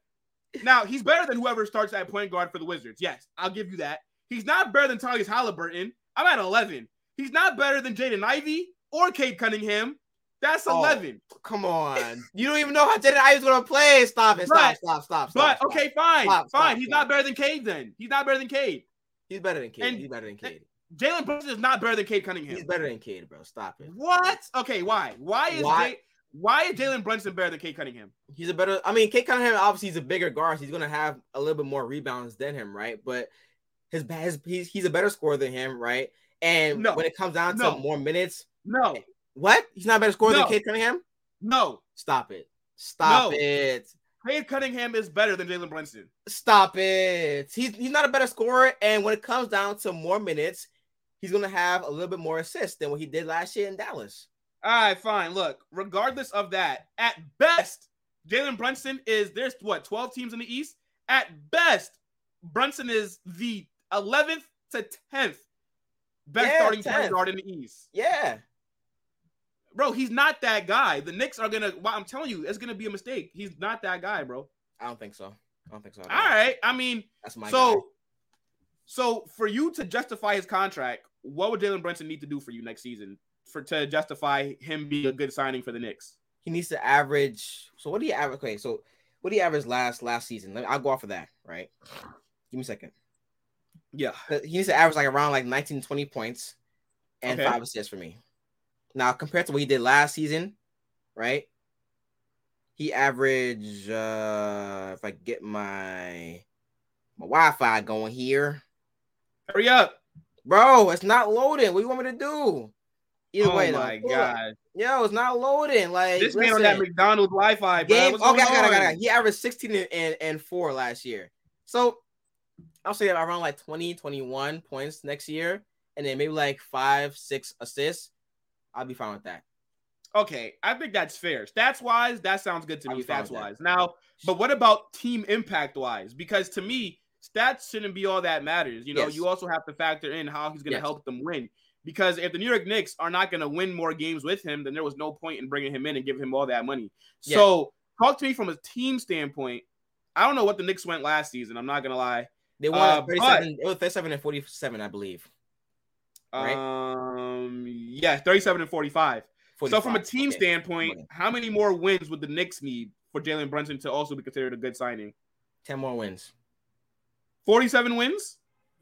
Now he's better than whoever starts at point guard for the Wizards. Yes, I'll give you that. He's not better than Tyrese Halliburton. I'm at eleven. He's not better than Jaden Ivey or Cade Cunningham. That's eleven. Oh, come on. You don't even know how Jaden Ivey's going to play. Stop it. Stop, but, stop, stop, stop. But, stop, okay, fine. Stop, stop, fine. He's stop. not better than Cade then. He's not better than Cade. He's better than Cade. And He's better than Cade. Jalen Brunson is not better than Cade Cunningham. He's better than Cade, bro. Stop it. What? Okay, why? Why is why? Jay- Why is Jalen Brunson better than Cade Cunningham? He's a better – I mean, Cade Cunningham, obviously, he's a bigger guard. So he's going to have a little bit more rebounds than him, right? But – His, his he's he's a better scorer than him, right? And no, when it comes down to no, more minutes, no, what? He's not a better scorer no, than Cade Cunningham? No, stop it, stop no. it. Cade Cunningham is better than Jalen Brunson. Stop it. He's he's not a better scorer, and when it comes down to more minutes, he's gonna have a little bit more assists than what he did last year in Dallas. All right, fine. Look, regardless of that, at best, Jalen Brunson is there's what twelve teams in the East. At best, Brunson is the eleventh to tenth best yeah, starting tenth. point guard in the East. Yeah. Bro, he's not that guy. The Knicks are going to, well, I'm telling you, it's going to be a mistake. He's not that guy, bro. I don't think so. I don't think so. All right. I mean, that's my so, guy. So for you to justify his contract, what would Jalen Brunson need to do for you next season for to justify him being a good signing for the Knicks? He needs to average. So what do you average? Okay, so what do you average last, last season? I'll go off of that, right? Give me a second. Yeah, he needs to average like around like nineteen, twenty points and okay. five assists for me. Now, compared to what he did last season, right? He averaged, uh, if I get my my Wi-Fi going here. Hurry up. Bro, it's not loading. What do you want me to do? Either oh way, my God. Yo, it's not loading. Like this man on that McDonald's Wi-Fi, bro. Game, okay, I got it, I got it. He averaged sixteen and, and, and four last year. So I'll say around like twenty, twenty-one points next year, and then maybe like five, six assists. I'll be fine with that. Okay, I think that's fair. Stats-wise, that sounds good to me, stats-wise. Now, but what about team impact-wise? Because to me, stats shouldn't be all that matters. You know, yes. You also have to factor in how he's going to yes. help them win. Because if the New York Knicks are not going to win more games with him, then there was no point in bringing him in and giving him all that money. Yes. So talk to me from a team standpoint. I don't know what the Knicks went last season. I'm not going to lie. They won uh, thirty-seven. But, it was thirty-seven and forty-seven, I believe. Right? Um, yeah, thirty-seven and forty-five. forty-five. So from a team okay. standpoint, okay. how many more wins would the Knicks need for Jalen Brunson to also be considered a good signing? Ten more wins. Forty-seven wins.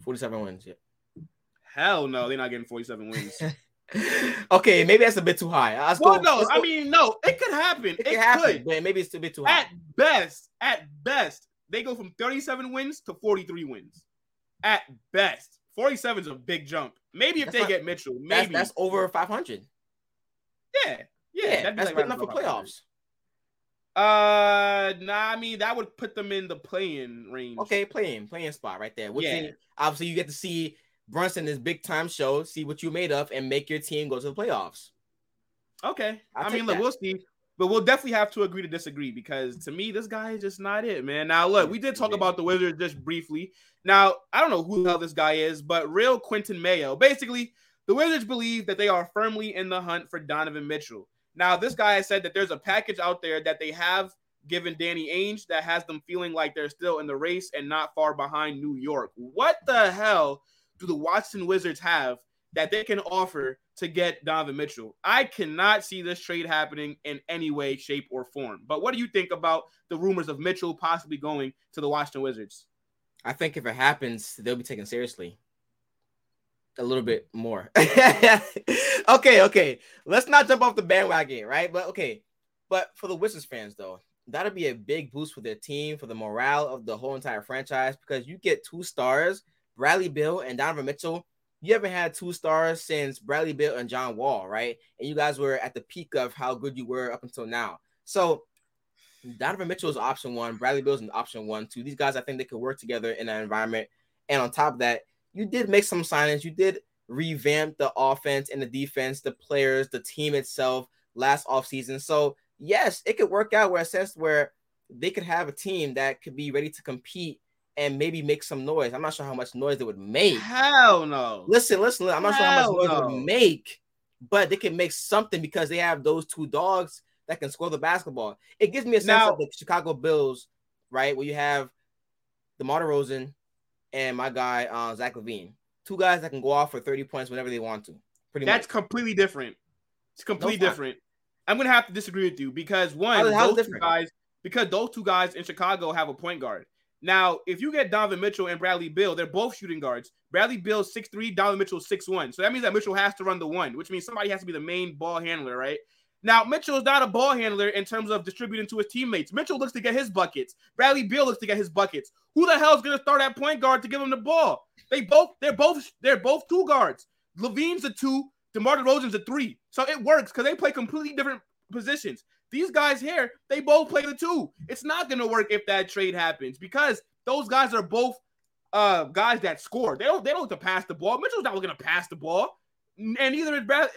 Forty-seven wins. Yeah. Hell no, they're not getting forty-seven wins. Okay, maybe that's a bit too high. Let's well, go, no, let's I go. mean, no, it could happen. It, it could happen, but maybe it's a bit too high. At best, at best. They go from thirty-seven wins to forty-three wins. At best. forty-seven is a big jump. Maybe if that's they not, get Mitchell. Maybe. That's, that's over five hundred. Yeah. Yeah. yeah that'd be that's like good enough for playoffs. Uh, nah, I mean, that would put them in the play-in range. Okay, play-in. Play-in spot right there. Which yeah. Thing, obviously, you get to see Brunson this big-time show, see what you made of, and make your team go to the playoffs. Okay. I'll I mean, look, that. we'll see. But we'll definitely have to agree to disagree because, to me, this guy is just not it, man. Now, look, we did talk about the Wizards just briefly. Now, I don't know who the hell this guy is, but real Quentin Mayo. Basically, the Wizards believe that they are firmly in the hunt for Donovan Mitchell. Now, this guy has said that there's a package out there that they have given Danny Ainge that has them feeling like they're still in the race and not far behind New York. What the hell do the Washington Wizards have that they can offer to get Donovan Mitchell? I cannot see this trade happening in any way, shape, or form. But what do you think about the rumors of Mitchell possibly going to the Washington Wizards? I think if it happens, they'll be taken seriously a little bit more. okay, okay. Let's not jump off the bandwagon, right? But okay. But for the Wizards fans, though, that'll be a big boost for their team, for the morale of the whole entire franchise, because you get two stars, Bradley Beal and Donovan Mitchell, you haven't had two stars since Bradley Beal and John Wall, right? And you guys were at the peak of how good you were up until now. So Donovan Mitchell is option one. Bradley Beal is an option one, two. These guys, I think they could work together in that environment. And on top of that, you did make some signings. You did revamp the offense and the defense, the players, the team itself last offseason. So yes, it could work out where a sense where they could have a team that could be ready to compete and maybe make some noise. I'm not sure how much noise they would make. Hell no. Listen, listen, I'm not Hell sure how much noise no. they would make, but they can make something because they have those two dogs that can score the basketball. It gives me a sense now, of the Chicago Bulls, right, where you have DeMar DeRozan and my guy, uh, Zach LaVine. Two guys that can go off for thirty points whenever they want to. Pretty that's much. That's completely different. It's completely no, it's different. I'm going to have to disagree with you because, one, how, how those different? two guys, because those two guys in Chicago have a point guard. Now, if you get Donovan Mitchell and Bradley Beal, they're both shooting guards. Bradley Beal six three, Donovan Mitchell six one. So that means that Mitchell has to run the one, which means somebody has to be the main ball handler, right? Now, Mitchell is not a ball handler in terms of distributing to his teammates. Mitchell looks to get his buckets. Bradley Beal looks to get his buckets. Who the hell is going to start at point guard to give him the ball? They both, they're both, they're both two guards. LaVine's a two, DeMar DeRozan's a three. So it works because they play completely different positions. These guys here, they both play the two. It's not going to work if that trade happens because those guys are both uh, guys that score. They don't, they don't look to pass the ball. Mitchell's not going to pass the ball, and neither is Brad,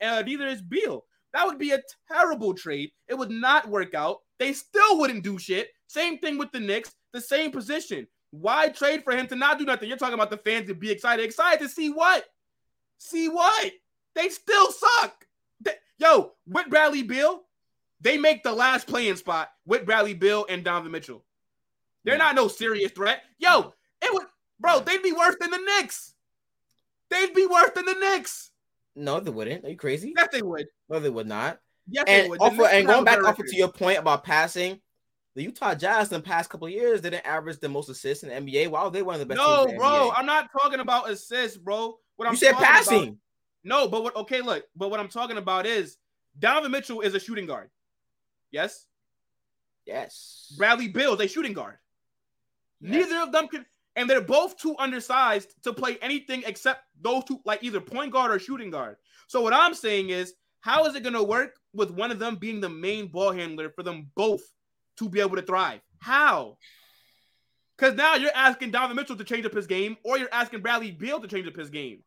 uh, neither is Beal. That would be a terrible trade. It would not work out. They still wouldn't do shit. Same thing with the Knicks, the same position. Why trade for him to not do nothing? You're talking about the fans to be excited. Excited to see what? See what? They still suck. They, yo, with Bradley Beal, they make the last playing spot with Bradley Beal and Donovan Mitchell. They're not no serious threat. Yo, it would, bro, they'd be worse than the Knicks. They'd be worse than the Knicks. No, they wouldn't. Are you crazy? Yes, they would. No, they would not. Yes, and they would. Offer, and going back off to your point about passing, the Utah Jazz in the past couple of years didn't average the most assists in the N B A. Why are they one of the best? No, teams in the bro, N B A? I'm not talking about assists, bro. What I'm you said passing. About, no, but what? Okay, look. But what I'm talking about is Donovan Mitchell is a shooting guard. Yes. Yes. Bradley Beal is a shooting guard. Yes. Neither of them could. And they're both too undersized to play anything except those two, like either point guard or shooting guard. So what I'm saying is, how is it going to work with one of them being the main ball handler for them both to be able to thrive? How? Because now you're asking Donovan Mitchell to change up his game, or you're asking Bradley Beal to change up his game.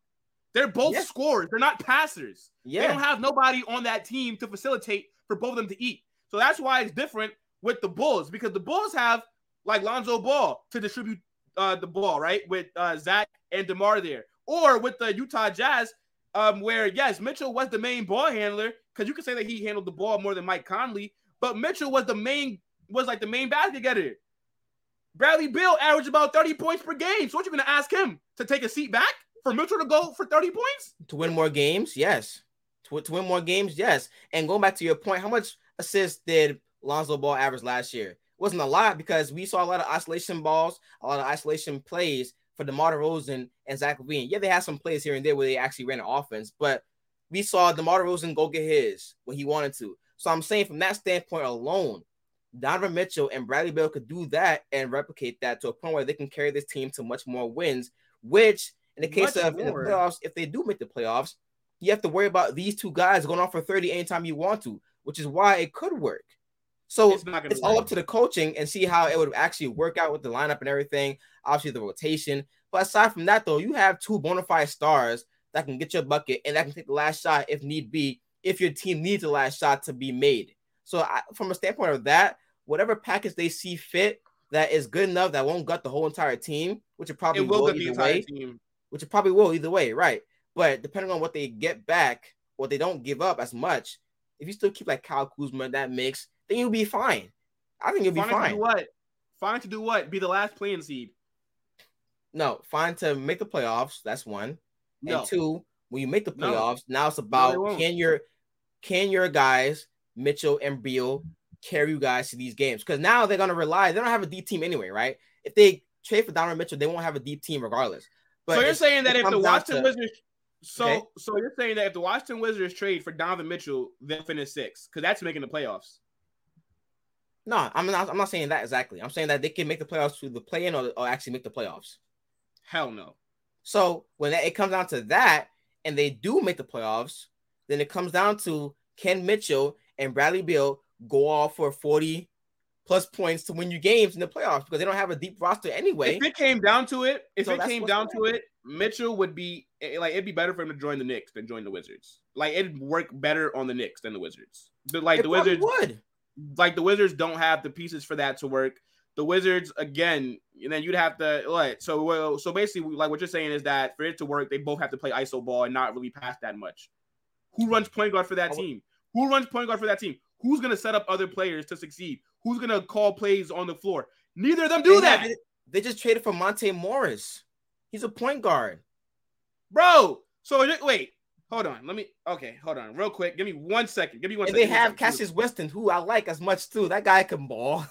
They're both yes. scorers. They're not passers. Yeah. They don't have nobody on that team to facilitate for both of them to eat. So that's why it's different with the Bulls, because the Bulls have, like, Lonzo Ball to distribute Uh, the ball, right, with uh, Zach and DeMar there. Or with the Utah Jazz, um, where, yes, Mitchell was the main ball handler, because you could say that he handled the ball more than Mike Conley, but Mitchell was the main, was like the main basket getter. Bradley Beal averaged about thirty points per game. So what, you going to ask him to take a seat back for Mitchell to go for thirty points? To win more games, yes. To, to win more games, yes. And going back to your point, how much assists did Lonzo Ball average last year? Wasn't a lot because we saw a lot of isolation balls, a lot of isolation plays for DeMar DeRozan and Zach LaVine. Yeah, they had some plays here and there where they actually ran an offense, but we saw DeMar DeRozan go get his when he wanted to. So I'm saying from that standpoint alone, Donovan Mitchell and Bradley Beal could do that and replicate that to a point where they can carry this team to much more wins, which in the case much of in the playoffs, if they do make the playoffs, you have to worry about these two guys going off for thirty anytime you want to, which is why it could work. So it's, it's all up to the coaching and see how it would actually work out with the lineup and everything, obviously the rotation. But aside from that, though, you have two bona fide stars that can get your bucket and that can take the last shot if need be, if your team needs the last shot to be made. So I, from a standpoint of that, whatever package they see fit that is good enough, that won't gut the whole entire team, which it probably it will, will either way, team. which it probably will either way, right? But depending on what they get back or they don't give up as much, if you still keep like Kyle Kuzma in that mix, then you'll be fine. I think you'll be fine. Fine to do what? Fine to do what? Be the last playing seed. No, fine to make the playoffs. That's one. No. And two, when you make the playoffs, no. now it's about no, can your can your guys, Mitchell and Beal, carry you guys to these games? Because now they're going to rely. They don't have a deep team anyway, right? If they trade for Donovan Mitchell, they won't have a deep team regardless. But so you're saying that if the Washington to, Wizards so okay. so you're saying that if the Washington Wizards trade for Donovan Mitchell, they'll finish sixth because that's making the playoffs. No, I'm not. I'm not saying that exactly. I'm saying that they can make the playoffs through the play-in or, or actually make the playoffs. Hell no. So when it comes down to that, and they do make the playoffs, then it comes down to can Mitchell and Bradley Beal go off for forty plus points to win you games in the playoffs, because they don't have a deep roster anyway. If it came down to it, if so it came down to it, Mitchell would be like, it'd be better for him to join the Knicks than join the Wizards. Like, it'd work better on the Knicks than the Wizards. But like it the Wizards would. Like the Wizards don't have the pieces for that to work. The Wizards, again, and then you'd have to like so well, so basically like what you're saying is that for it to work, they both have to play iso ball and not really pass that much. Who runs point guard for that team? Who runs point guard for that team? Who's going to set up other players to succeed? Who's going to call plays on the floor? Neither of them do they that. Have, they just traded for Monté Morris. He's a point guard. Bro, so wait. Hold on. Let me okay, hold on. Real quick. Give me one second. Give me one and second. They have Cassius Winston, who I like as much too. That guy can ball.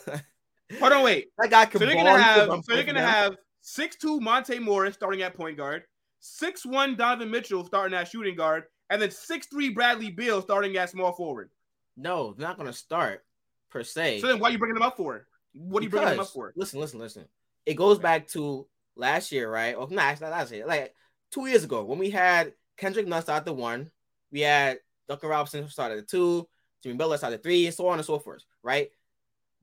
Hold on, wait. That guy can so they're ball. Gonna have, so they're going to have six two Monté Morris starting at point guard, six one Donovan Mitchell starting at shooting guard, and then six three Bradley Beal starting at small forward. No, they're not going to start per se. So then why are you bringing them up for? What are because, you bringing them up for? Listen, listen, listen. It goes back to last year, right? Well, no, it's not last year. Like two years ago when we had Kendrick Nunn start the one, we had Duncan Robinson start at the two, Jimmy Butler started the three, and so on and so forth, right?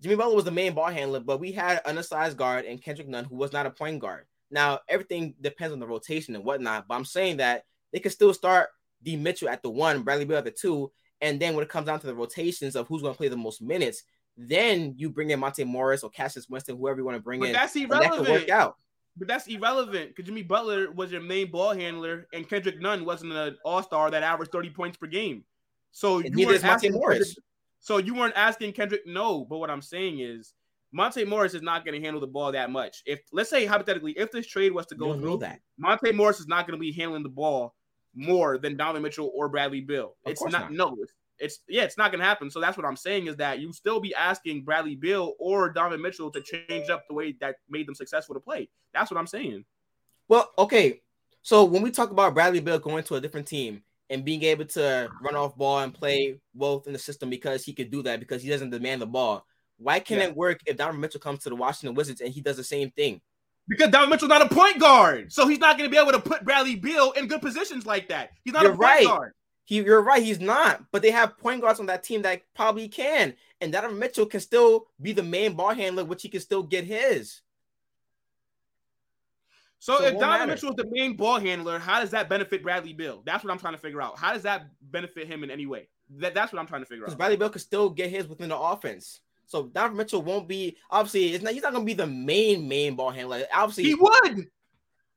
Jimmy Butler was the main ball handler, but we had an undersized guard and Kendrick Nunn, who was not a point guard. Now, everything depends on the rotation and whatnot, but I'm saying that they could still start D. Mitchell at the one, Bradley Beal at the two, and then when it comes down to the rotations of who's going to play the most minutes, then you bring in Monté Morris or Cassius Winston, whoever you want to bring but in. But that's irrelevant. That could work out. But that's irrelevant because Jimmy Butler was your main ball handler and Kendrick Nunn wasn't an all-star that averaged thirty points per game. So and you weren't asking Monté Morris. So you weren't asking Kendrick. No, but what I'm saying is Monté Morris is not going to handle the ball that much. If let's say hypothetically, if this trade was to go through, that Monté Morris is not going to be handling the ball more than Donovan Mitchell or Bradley Beal. Of it's not, not. No, it's, it's yeah, it's not going to happen. So that's what I'm saying is that you still be asking Bradley Beal or Donovan Mitchell to change up the way that made them successful to play. That's what I'm saying. Well, okay. So when we talk about Bradley Beal going to a different team and being able to run off ball and play both in the system because he could do that because he doesn't demand the ball, why can't yeah. it work if Donovan Mitchell comes to the Washington Wizards and he does the same thing? Because Donovan Mitchell's not a point guard, so he's not going to be able to put Bradley Beal in good positions like that. He's not you're a point right. guard. He, you're right. He's not. But they have point guards on that team that probably can, and Donovan Mitchell can still be the main ball handler, which he can still get his. So, so if Donovan Mitchell is the main ball handler, how does that benefit Bradley Beal? That's what I'm trying to figure out. How does that benefit him in any way? That, that's what I'm trying to figure out. Because Bradley Beal can still get his within the offense. So Donovan Mitchell won't be obviously. It's not. He's not going to be the main main ball handler. Obviously, he would.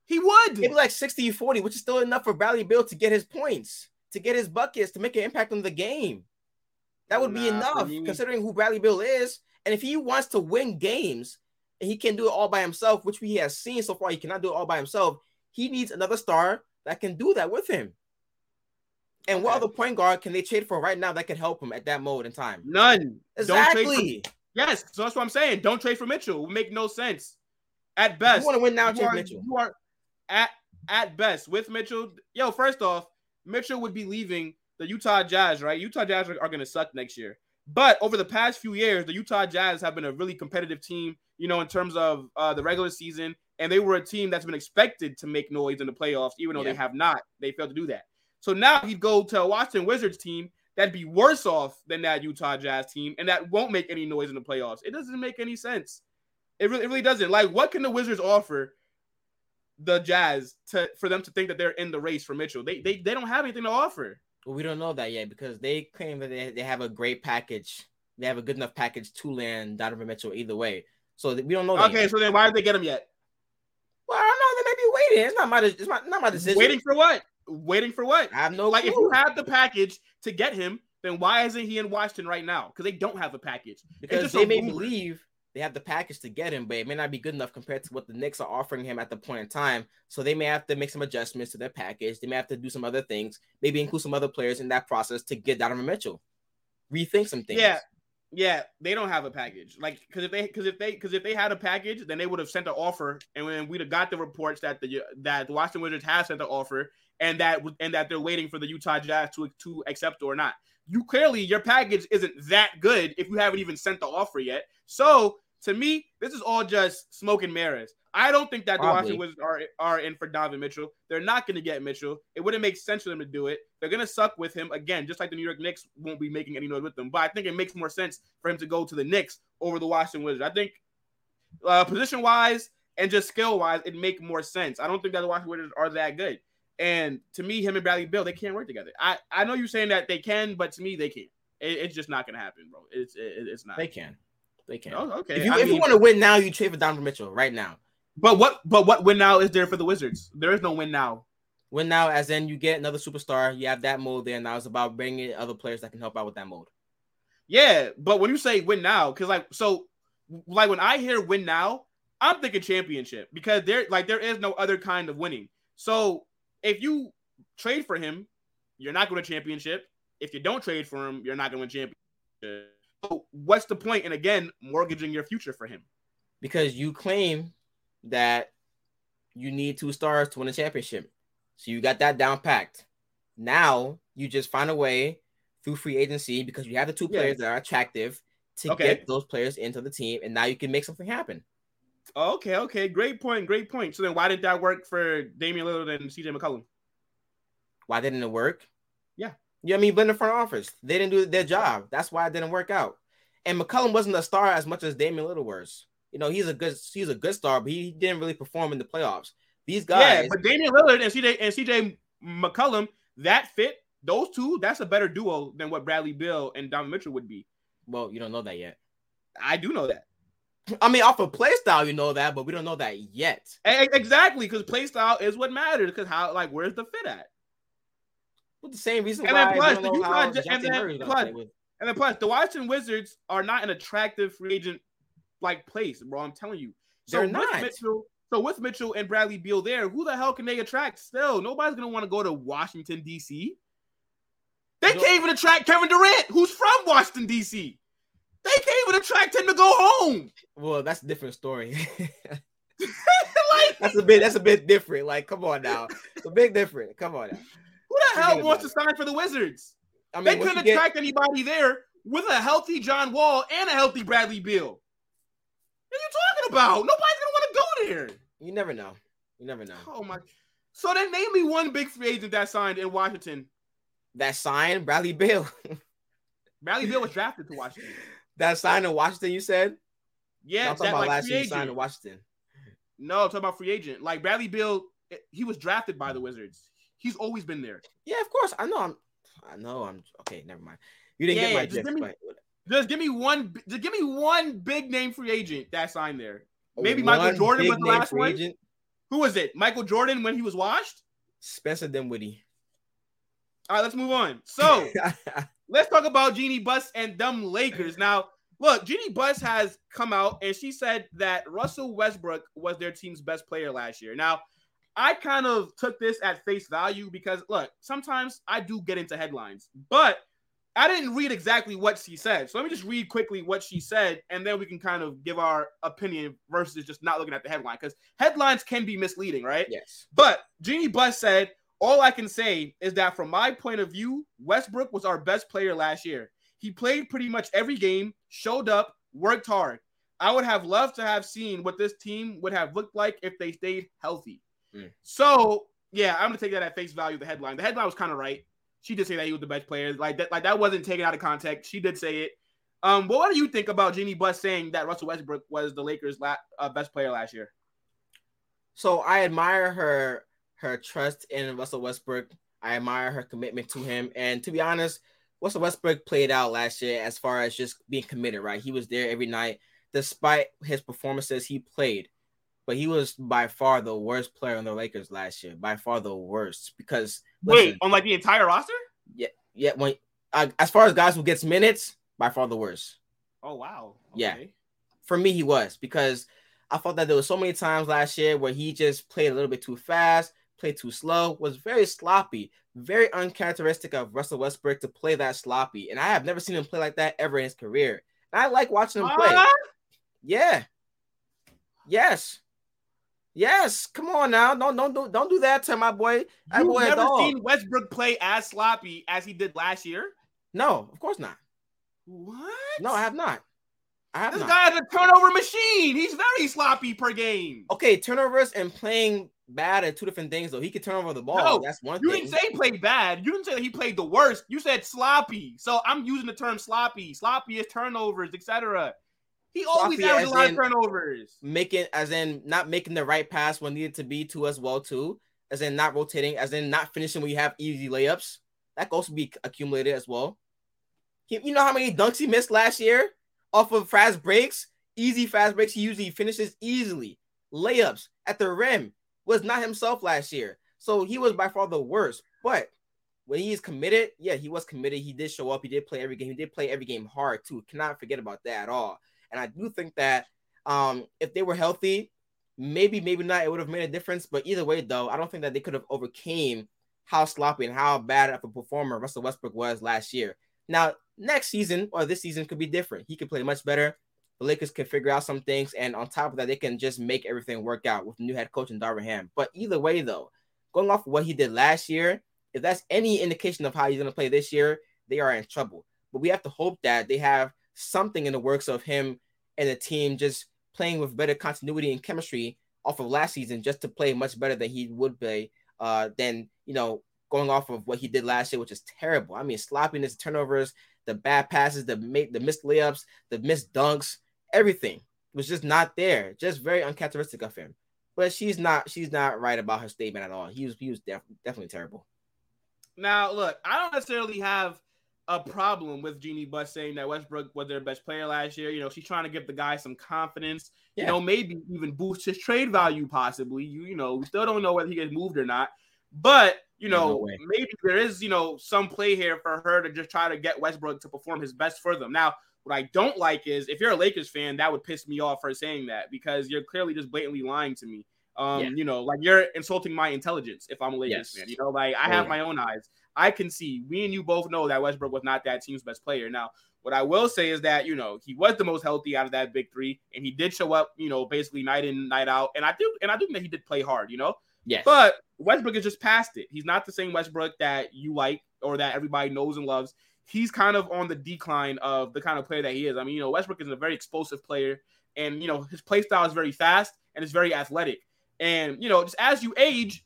He would. Maybe like sixty forty, which is still enough for Bradley Beal to get his points, to get his buckets, to make an impact on the game. That would nah, be enough, me. considering who Bradley Beal is. And if he wants to win games, and he can do it all by himself, which we have seen so far, he cannot do it all by himself. He needs another star that can do that with him. And what other point guard can they trade for right now that can help him at that mode in time? None. Exactly. Don't trade for, yes. So that's what I'm saying. Don't trade for Mitchell. It would make no sense. At best, you want to win now. Trade are, Mitchell. You are at at best with Mitchell. Yo, first off, Mitchell would be leaving the Utah Jazz, right? Utah Jazz are, are going to suck next year. But over the past few years, the Utah Jazz have been a really competitive team, you know, in terms of uh, the regular season, and they were a team that's been expected to make noise in the playoffs, even though yeah. they have not. They failed to do that. So now he'd go to a Washington Wizards team that'd be worse off than that Utah Jazz team, and that won't make any noise in the playoffs. It doesn't make any sense. It really, it really doesn't. Like, what can the Wizards offer the Jazz to for them to think that they're in the race for Mitchell? They they they don't have anything to offer. Well, we don't know that yet because they claim that they, they have a great package. They have a good enough package to land Donovan Mitchell either way. So we don't know that Okay, yet. So then why did they get him yet? Well, I don't know. They may be waiting. It's not my, it's my, not my decision. Waiting for what? Waiting for what? I have no like clue. If you have the package to get him, then why isn't he in Washington right now? Because they don't have a package. Because they may believe they have the package to get him, but it may not be good enough compared to what the Knicks are offering him at the point in time. So they may have to make some adjustments to their package. They may have to do some other things, maybe include some other players in that process to get Donovan Mitchell. Rethink some things. Yeah. Yeah, they don't have a package. Like, because if they, because if they, because if they had a package, then they would have sent an offer, and when we'd have got the reports that the that the Washington Wizards have sent an offer, and that and that they're waiting for the Utah Jazz to to accept or not. You clearly your package isn't that good if you haven't even sent the offer yet. So to me, this is all just smoke and mirrors. I don't think that Probably. the Washington Wizards are, are in for Donovan Mitchell. They're not going to get Mitchell. It wouldn't make sense for them to do it. They're going to suck with him again, just like the New York Knicks won't be making any noise with them. But I think it makes more sense for him to go to the Knicks over the Washington Wizards. I think uh, position-wise and just skill-wise, it make more sense. I don't think that the Washington Wizards are that good. And to me, him and Bradley Beal, they can't work together. I, I know you're saying that they can, but to me, they can't. It, it's just not going to happen, bro. It's it, it's not. They can. They can. Oh, okay. If you, if mean, you want to win now, you trade for Donovan Mitchell right now. But what but what win now is there for the Wizards? There is no win now. Win now, as in you get another superstar. You have that mold there. Now it's about bringing in other players that can help out with that mold. Yeah, but when you say win now, because like so, like when I hear win now, I'm thinking championship because there like there is no other kind of winning. So if you trade for him, you're not going to championship. If you don't trade for him, you're not going to win championship. So what's the point? And again, mortgaging your future for him. Because you claim that you need two stars to win a championship. So you got that down packed. Now you just find a way through free agency because you have the two players yeah. that are attractive to okay. get those players into the team. And now you can make something happen. Okay, okay. Great point, great point. So then why didn't that work for Damian Lillard and C J McCollum? Why didn't it work? Yeah. Yeah, I mean, blame the front office. They didn't do their job. That's why it didn't work out. And McCollum wasn't a star as much as Damian Lillard was. You know, he's a good he's a good star, but he didn't really perform in the playoffs. These guys, yeah, but Damian Lillard and C J and C J McCollum, that fit those two. That's a better duo than what Bradley Beal and Donovan Mitchell would be. Well, you don't know that yet. I do know that. I mean, off of play style, you know that, but we don't know that yet. Exactly, because play style is what matters. Because how, like, where's the fit at? The same reason and why then plus, the Utah, and, then plus, and then plus the Washington Wizards are not an attractive free agent like place, bro. I'm telling you, so they're not. Mitchell, so with Mitchell and Bradley Beal there, who the hell can they attract? Still, nobody's gonna want to go to Washington D C. They you can't even attract Kevin Durant, who's from Washington D C. They can't even attract him to go home. Well, that's a different story. like that's a bit that's a bit different. Like, come on now, it's a bit different. Come on now. Who the hell wants to sign for the Wizards? I mean, they couldn't attract get... anybody there with a healthy John Wall and a healthy Bradley Beal. What are you talking about? Nobody's going to want to go there. You never know. You never know. Oh, my. So then name me one big free agent that signed in Washington. That signed Bradley Beal. Bradley Beal was drafted to Washington. That signed in Washington, you said? Yeah. No, I'm talking about like last year he signed in Washington. No, I'm talking about free agent. Like, Bradley Beal, he was drafted by the Wizards. He's always been there. Yeah, of course. I know. I'm. I know. I'm. Okay, never mind. You didn't yeah, get my just, gist, give me, just give me one. Just give me one big name free agent that signed there. Maybe one Michael Jordan was the last one. Agent. Who was it? Michael Jordan when he was washed? Spencer Dinwiddie. All right, let's move on. So let's talk about Jeanie Buss and them Lakers. Now, look, Jeanie Buss has come out and she said that Russell Westbrook was their team's best player last year. Now, I kind of took this at face value because, look, sometimes I do get into headlines, but I didn't read exactly what she said. So let me just read quickly what she said, and then we can kind of give our opinion versus just not looking at the headline because headlines can be misleading, right? Yes. But Jeanie Buss said, all I can say is that from my point of view, Westbrook was our best player last year. He played pretty much every game, showed up, worked hard. I would have loved to have seen what this team would have looked like if they stayed healthy. So, yeah, I'm going to take that at face value, the headline. The headline was kind of right. She did say that he was the best player. Like that, like that wasn't taken out of context. She did say it. Um, but what do you think about Jeanie Buss saying that Russell Westbrook was the Lakers' la- uh, best player last year? So I admire her her trust in Russell Westbrook. I admire her commitment to him. And to be honest, Russell Westbrook played out last year as far as just being committed, right? He was there every night. Despite his performances, he played. But he was by far the worst player on the Lakers last year. By far the worst because wait, listen, on like the entire roster? Yeah, yeah. When uh, as far as guys who gets minutes, by far the worst. Oh wow. Okay. Yeah, for me he was because I felt that there were so many times last year where he just played a little bit too fast, played too slow, was very sloppy, very uncharacteristic of Russell Westbrook to play that sloppy, and I have never seen him play like that ever in his career. And I like watching him play. Uh... Yeah. Yes. Yes, come on now. Don't don't do don't do that to my boy. I've never dog. seen Westbrook play as sloppy as he did last year. No, of course not. What? No, I have not. I this not. guy's a turnover machine. He's very sloppy per game. Okay, turnovers and playing bad are two different things, though. He could turn over the ball. No, that's one you thing. You didn't say played bad. You didn't say that he played the worst. You said sloppy. So I'm using the term sloppy. Sloppy is turnovers, et cetera. He always has a lot of turnovers. Making, as in not making the right pass when needed to be to as well, too. As in not rotating. As in not finishing when you have easy layups. That could also be accumulated as well. He, you know how many dunks he missed last year? Off of fast breaks, easy fast breaks, he usually finishes easily. Layups at the rim was not himself last year. So he was by far the worst. But when he is committed, yeah, he was committed. He did show up. He did play every game. He did play every game hard, too. Cannot forget about that at all. And I do think that um, if they were healthy, maybe, maybe not, it would have made a difference. But either way, though, I don't think that they could have overcame how sloppy and how bad of a performer Russell Westbrook was last year. Now, next season or this season could be different. He could play much better. The Lakers can figure out some things. And on top of that, they can just make everything work out with the new head coach in Darvin Ham. But either way, though, going off of what he did last year, if that's any indication of how he's going to play this year, they are in trouble. But we have to hope that they have something in the works of him and the team just playing with better continuity and chemistry off of last season just to play much better than he would play uh, than, you know, going off of what he did last year, which is terrible. I mean, sloppiness, turnovers, the bad passes, the make, the missed layups, the missed dunks, everything was just not there. Just very uncharacteristic of him. But she's not she's not right about her statement at all. He was he was def- definitely terrible. Now, look, I don't necessarily have a problem with Jeanie Buss saying that Westbrook was their best player last year. You know, she's trying to give the guy some confidence. Yeah. You know, maybe even boost his trade value possibly. You, you know, we still don't know whether he gets moved or not. But you know, no maybe there is, you know, some play here for her to just try to get Westbrook to perform his best for them. Now, what I don't like is if you're a Lakers fan, that would piss me off for saying that because you're clearly just blatantly lying to me. Um, yeah. You know, like you're insulting my intelligence if I'm a Lakers yes. fan. You know, like I oh, have yeah. my own eyes. I can see. We and you both know that Westbrook was not that team's best player. Now, what I will say is that, you know, he was the most healthy out of that big three, and he did show up, you know, basically night in, night out. And I do, and I do think that he did play hard, you know. Yes. But Westbrook is just past it. He's not the same Westbrook that you like or that everybody knows and loves. He's kind of on the decline of the kind of player that he is. I mean, you know, Westbrook is a very explosive player. And, you know, his play style is very fast and it's very athletic. And, you know, just as you age,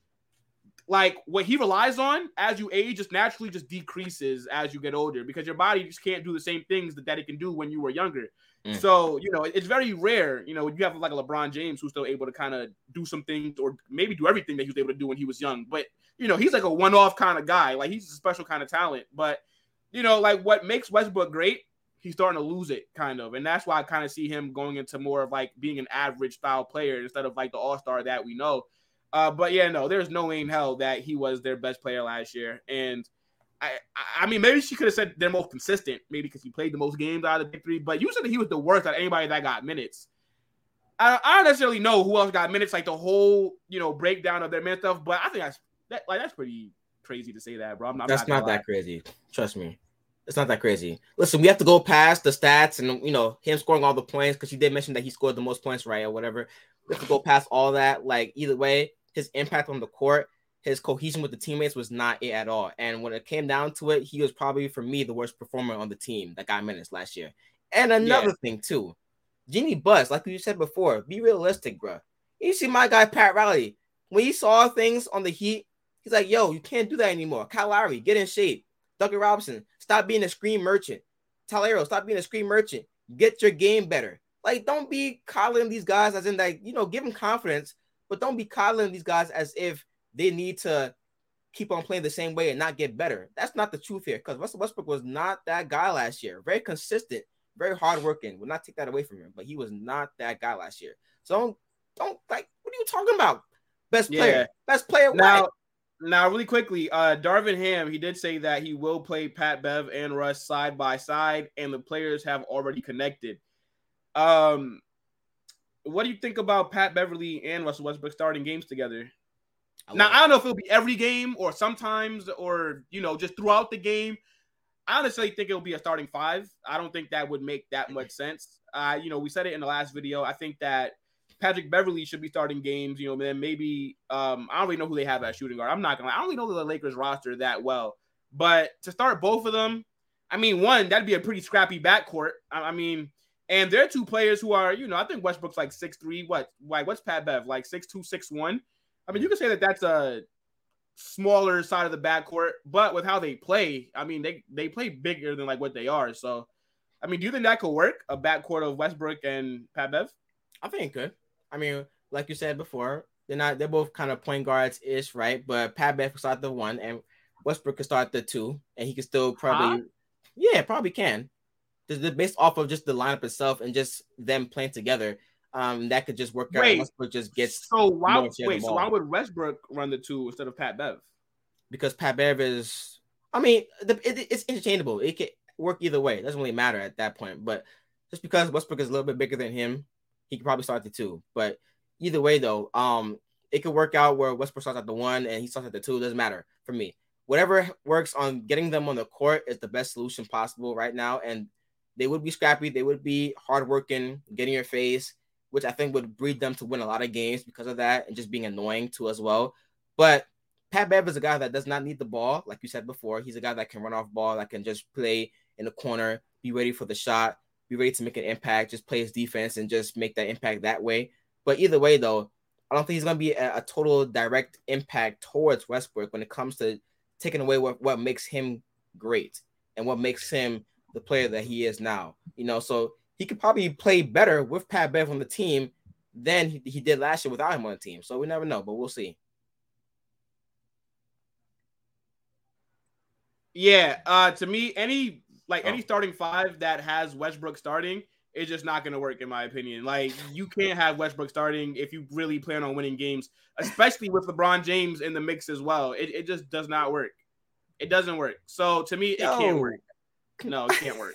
like what he relies on as you age just naturally just decreases as you get older because your body just can't do the same things that, that it can do when you were younger. Mm. So, you know, it's very rare, you know, you have like a LeBron James who's still able to kind of do some things or maybe do everything that he was able to do when he was young. But, you know, he's like a one-off kind of guy. Like, he's a special kind of talent. But, you know, like what makes Westbrook great, he's starting to lose it kind of. And that's why I kind of see him going into more of like being an average style player instead of like the all-star that we know. Uh, but, yeah, no, there's no way in hell that he was their best player last year. And I, I mean, maybe she could have said they're most consistent, maybe because he played the most games out of the big three. But you said that he was the worst out of anybody that got minutes. I, I don't necessarily know who else got minutes, like the whole, you know, breakdown of their minute stuff. But I think that's that, like that's pretty crazy to say that, bro. I'm not. That's not, not that crazy. Trust me, it's not that crazy. Listen, we have to go past the stats and you know him scoring all the points because you did mention that he scored the most points, right, or whatever. We have to go past all that. Like either way, his impact on the court. His cohesion with the teammates was not it at all. And when it came down to it, he was probably, for me, the worst performer on the team that got minutes last year. And another yeah. thing, too, Jeanie Buss, like you said before, be realistic, bro. You see my guy, Pat Riley, when he saw things on the Heat, he's like, yo, you can't do that anymore. Kyle Lowry, get in shape. Duncan Robinson, stop being a screen merchant. Talero, stop being a screen merchant. Get your game better. Like, don't be coddling these guys as in, like, you know, give them confidence, but don't be coddling these guys as if they need to keep on playing the same way and not get better. That's not the truth here because Russell Westbrook was not that guy last year. Very consistent, very hardworking. We'll not take that away from him, but he was not that guy last year. So don't, don't like, what are you talking about? Best player. Yeah. Best player. Now, what? now really quickly, uh, Darvin Ham, he did say that he will play Pat Bev and Russ side by side, and the players have already connected. Um, what do you think about Pat Beverly and Russell Westbrook starting games together? I now, I don't know if it'll be every game or sometimes or, you know, just throughout the game. I honestly think it'll be a starting five. I don't think that would make that much sense. Uh, you know, we said it in the last video. I think that Patrick Beverly should be starting games. You know, then maybe um, I don't really know who they have as shooting guard. I'm not going to lie. I don't really know the Lakers roster that well. But to start both of them, I mean, one, that'd be a pretty scrappy backcourt. I, I mean, And they're two players who are, you know, I think Westbrook's like six three. What? Like, what's Pat Bev? Like six two, six one? I mean, you can say that that's a smaller side of the backcourt, but with how they play, I mean, they, they play bigger than like what they are. So, I mean, do you think that could work, a backcourt of Westbrook and Pat Bev? I think it could. I mean, like you said before, they're not, they're both kind of point guards-ish, right? But Pat Bev can start the one, and Westbrook can start the two, and he can still probably, huh? yeah, probably can. Based off of just the lineup itself and just them playing together, um, that could just work out. Wait, Westbrook just gets so why? Wait, so why would Westbrook run the two instead of Pat Bev? Because Pat Bev is, I mean, the, it, it's interchangeable. It can work either way. It doesn't really matter at that point. But just because Westbrook is a little bit bigger than him, he could probably start the two. But either way, though, um, it could work out where Westbrook starts at the one and he starts at the two. It doesn't matter for me. Whatever works on getting them on the court is the best solution possible right now, and they would be scrappy. They would be hardworking, getting your face, which I think would breed them to win a lot of games because of that and just being annoying too as well. But Pat Bev is a guy that does not need the ball. Like you said before, he's a guy that can run off ball, that can just play in the corner, be ready for the shot, be ready to make an impact, just play his defense and just make that impact that way. But either way, though, I don't think he's going to be a, a total direct impact towards Westbrook when it comes to taking away what, what makes him great and what makes him the player that he is now, you know, so he could probably play better with Pat Bev on the team than he, he did last year without him on the team. So we never know, but we'll see. Yeah, uh, to me, any like oh. any starting five that has Westbrook starting is just not going to work, in my opinion. Like, you can't have Westbrook starting if you really plan on winning games, especially with LeBron James in the mix as well. It it just does not work. It doesn't work. So to me, it Yo. can't work. No, it can't work.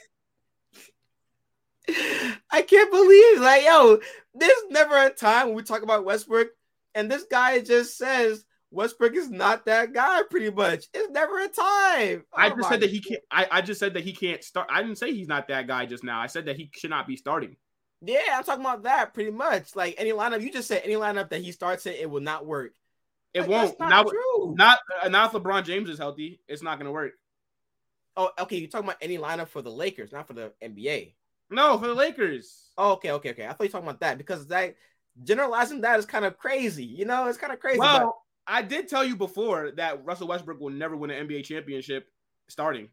I can't believe, like, yo, there's never a time when we talk about Westbrook and this guy just says Westbrook is not that guy, pretty much. It's never a time. Oh, I just said God. that he can't. I, I just said that he can't start. I didn't say he's not that guy just now. I said that he should not be starting. Yeah, I'm talking about that pretty much. Like, any lineup, you just said any lineup that he starts in, it will not work. It like, won't. That's not, not true. Not, not if LeBron James is healthy, it's not going to work. Oh, okay. You're talking about any lineup for the Lakers, not for the N B A. No, for the Lakers. Oh, okay, okay, okay. I thought you were talking about that because that generalizing that is kind of crazy. You know, it's kind of crazy. Well, but I did tell you before that Russell Westbrook will never win an N B A championship starting.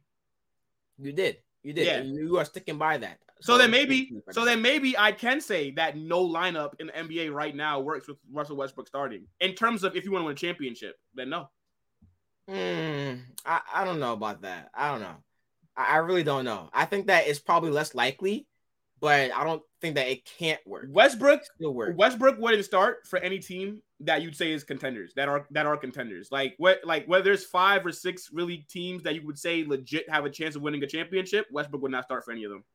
You did. You did. Yeah. And you are sticking by that. So, so then maybe so then maybe I can say that no lineup in the N B A right now works with Russell Westbrook starting. In terms of if you want to win a championship, then no. Hmm, I, I don't know about that. I don't know. I, I really don't know. I think that it's probably less likely, but I don't think that it can't work. Westbrook still work. Westbrook wouldn't start for any team that you'd say is contenders, that are that are contenders. Like what like whether there's five or six really teams that you would say legit have a chance of winning a championship, Westbrook would not start for any of them.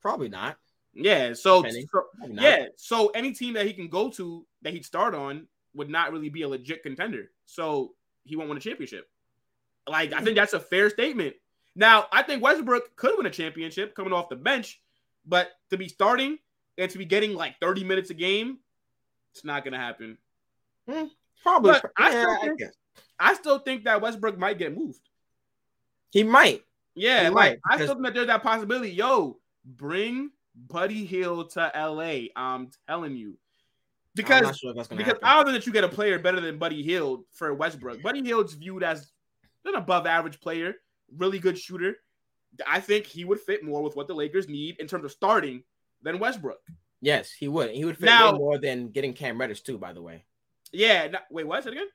Probably not. Yeah, so, so not. yeah, so any team that he can go to that he'd start on would not really be a legit contender. So he won't win a championship. Like, I think that's a fair statement. Now, I think Westbrook could win a championship coming off the bench, but to be starting and to be getting like thirty minutes a game, it's not going to happen. Mm, probably. But I, yeah, still think, I, I still think that Westbrook might get moved. He might. Yeah, he like, might. I still think that there's that possibility. Yo, bring Buddy Hield to L A. I'm telling you. Because, I'm sure because happen. I don't think that you get a player better than Buddy Hield for Westbrook. Buddy Hield's viewed as an above-average player, really good shooter. I think he would fit more with what the Lakers need in terms of starting than Westbrook. Yes, he would. He would fit now, way more than getting Cam Reddish, too, by the way. Yeah. No, wait, what? Say it again?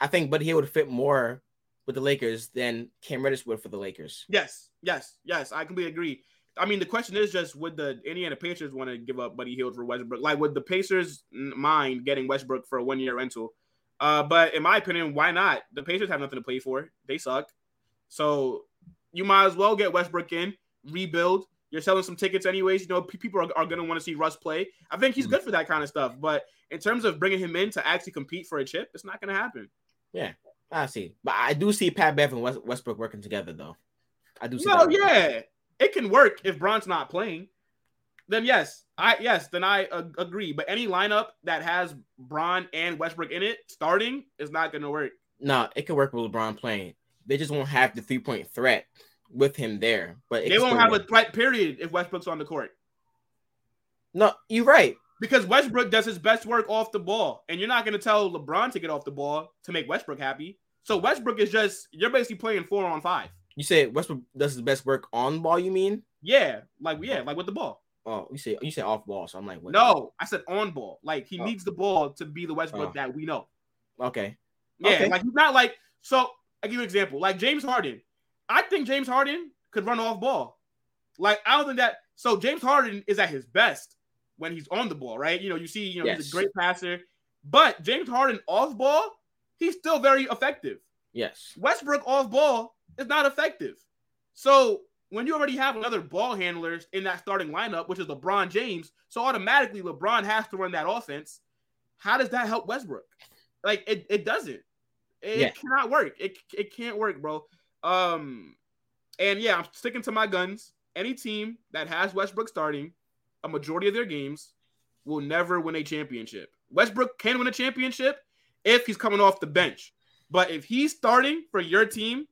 I think Buddy Hield would fit more with the Lakers than Cam Reddish would for the Lakers. Yes, yes, yes. I completely agree. I mean, the question is just, would the Indiana Pacers want to give up Buddy Hield for Westbrook? Like, would the Pacers mind getting Westbrook for a one-year rental? Uh, but in my opinion, why not? The Pacers have nothing to play for. They suck. So you might as well get Westbrook in, rebuild. You're selling some tickets anyways. You know, p- people are, are going to want to see Russ play. I think he's mm-hmm. good for that kind of stuff. But in terms of bringing him in to actually compete for a chip, it's not going to happen. Yeah, I see. But I do see Pat Bev and West- Westbrook working together, though. I do see No, that yeah. It can work if Bron's not playing. Then yes, I yes, then I uh, agree. But any lineup that has Bron and Westbrook in it starting is not going to work. No, it can work with LeBron playing. They just won't have the three point threat with him there. But they won't have a threat, period, if Westbrook's on the court. No, you're right. Because Westbrook does his best work off the ball, and you're not going to tell LeBron to get off the ball to make Westbrook happy. So Westbrook is just, you're basically playing four on five. You said Westbrook does his best work on ball, you mean? Yeah, like yeah, like with the ball. Oh, you say you said off ball, so I'm like, what? No, I said on ball. Like he oh. needs the ball to be the Westbrook oh. that we know. Okay. Yeah, okay. Like he's not like, so I give you an example. Like James Harden. I think James Harden could run off ball. Like I don't think that. So James Harden is at his best when he's on the ball, right? You know, you see, you know, yes. he's a great passer. But James Harden off ball, he's still very effective. Yes. Westbrook off ball is not effective. So when you already have another ball handler in that starting lineup, which is LeBron James, so automatically LeBron has to run that offense. How does that help Westbrook? Like it, it doesn't. It yeah. cannot work. It it can't work, bro. Um, and yeah, I'm sticking to my guns. Any team that has Westbrook starting a majority of their games will never win a championship. Westbrook can win a championship if he's coming off the bench. But if he's starting for your team,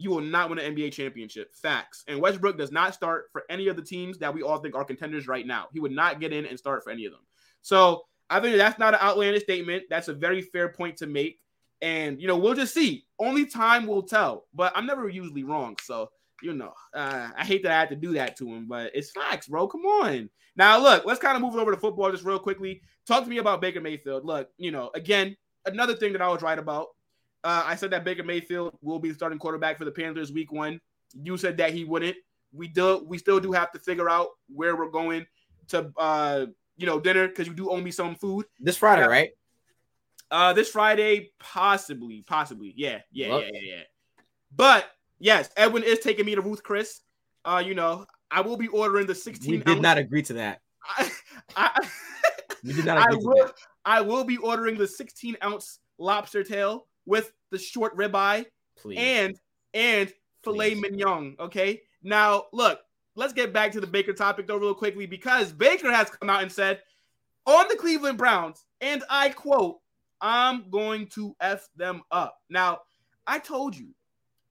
you will not win an N B A championship. Facts. And Westbrook does not start for any of the teams that we all think are contenders right now. He would not get in and start for any of them. So I think that's not an outlandish statement. That's a very fair point to make. And, you know, we'll just see. Only time will tell. But I'm never usually wrong. So, you know, uh, I hate that I had to do that to him. But it's facts, bro. Come on. Now, look, let's kind of move over to football just real quickly. Talk to me about Baker Mayfield. Look, you know, again, another thing that I was right about. Uh, I said that Baker Mayfield will be the starting quarterback for the Panthers week one. You said that he wouldn't. We do. We still do have to figure out where we're going to, uh, you know, dinner, because you do owe me some food. This Friday, uh, right? Uh, this Friday, possibly, possibly, yeah, yeah, well, yeah, yeah, yeah. But yes, Edwin is taking me to Ruth Chris. Uh, you know, I will be ordering the sixteen. We did ounce- not agree to that. I, I, we did not agree I to will, that. I will be ordering the sixteen ounce lobster tail with the short ribeye Please. and and filet Please. mignon. Okay, now look, let's get back to the Baker topic though, real quickly, because Baker has come out and said on the Cleveland Browns, and I quote, I'm going to F them up. Now, I told you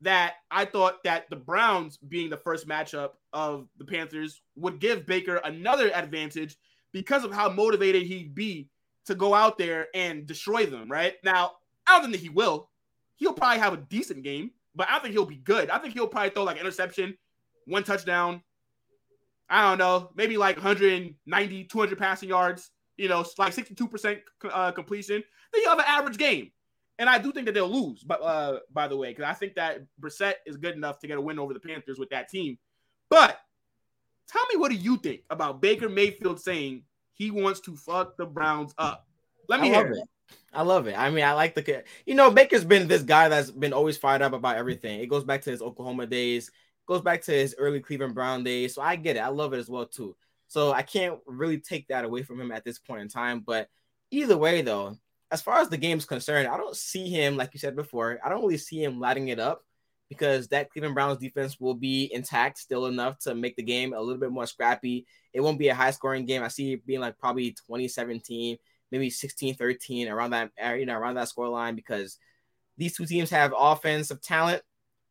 that I thought that the Browns being the first matchup of the Panthers would give Baker another advantage because of how motivated he'd be to go out there and destroy them, right? Now, I don't think that he will. He'll probably have a decent game, but I don't think he'll be good. I think he'll probably throw like an interception, one touchdown. I don't know, maybe like one ninety, two hundred passing yards. You know, like sixty-two percent uh, completion, then you have an average game. And I do think that they'll lose, but uh, by the way, because I think that Brissett is good enough to get a win over the Panthers with that team. But tell me, what do you think about Baker Mayfield saying he wants to fuck the Browns up? Let me I hear it. it. I love it. I mean, I like the – you know, Baker's been this guy that's been always fired up about everything. It goes back to his Oklahoma days. Goes back to his early Cleveland Brown days. So I get it. I love it as well, too. So I can't really take that away from him at this point in time. But either way, though, as far as the game's concerned, I don't see him, like you said before, I don't really see him lighting it up, because that Cleveland Browns defense will be intact still enough to make the game a little bit more scrappy. It won't be a high-scoring game. I see it being like probably twenty seventeen, maybe sixteen thirteen, around that, you know, around that scoreline, because these two teams have offensive talent,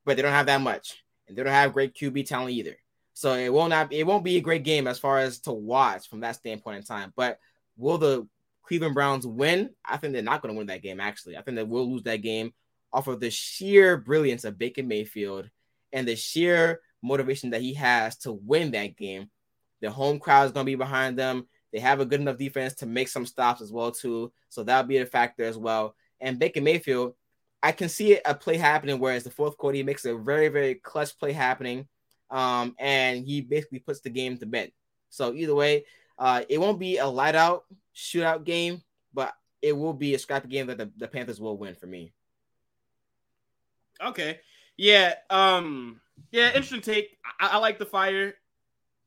but they don't have that much, and they don't have great Q B talent either. So it won't not it won't be a great game as far as to watch from that standpoint in time. But will the Cleveland Browns win? I think they're not going to win that game, actually. I think they will lose that game off of the sheer brilliance of Baker Mayfield and the sheer motivation that he has to win that game. The home crowd is going to be behind them. They have a good enough defense to make some stops as well, too. So that'll be a factor as well. And Baker Mayfield, I can see a play happening where it's the fourth quarter. He makes a very, very clutch play happening. Um, and he basically puts the game to bed. So either way, uh, it won't be a light out shootout game, but it will be a scrappy game that the, the Panthers will win for me. Okay. Yeah. Um, yeah. Interesting take. I, I like the fire.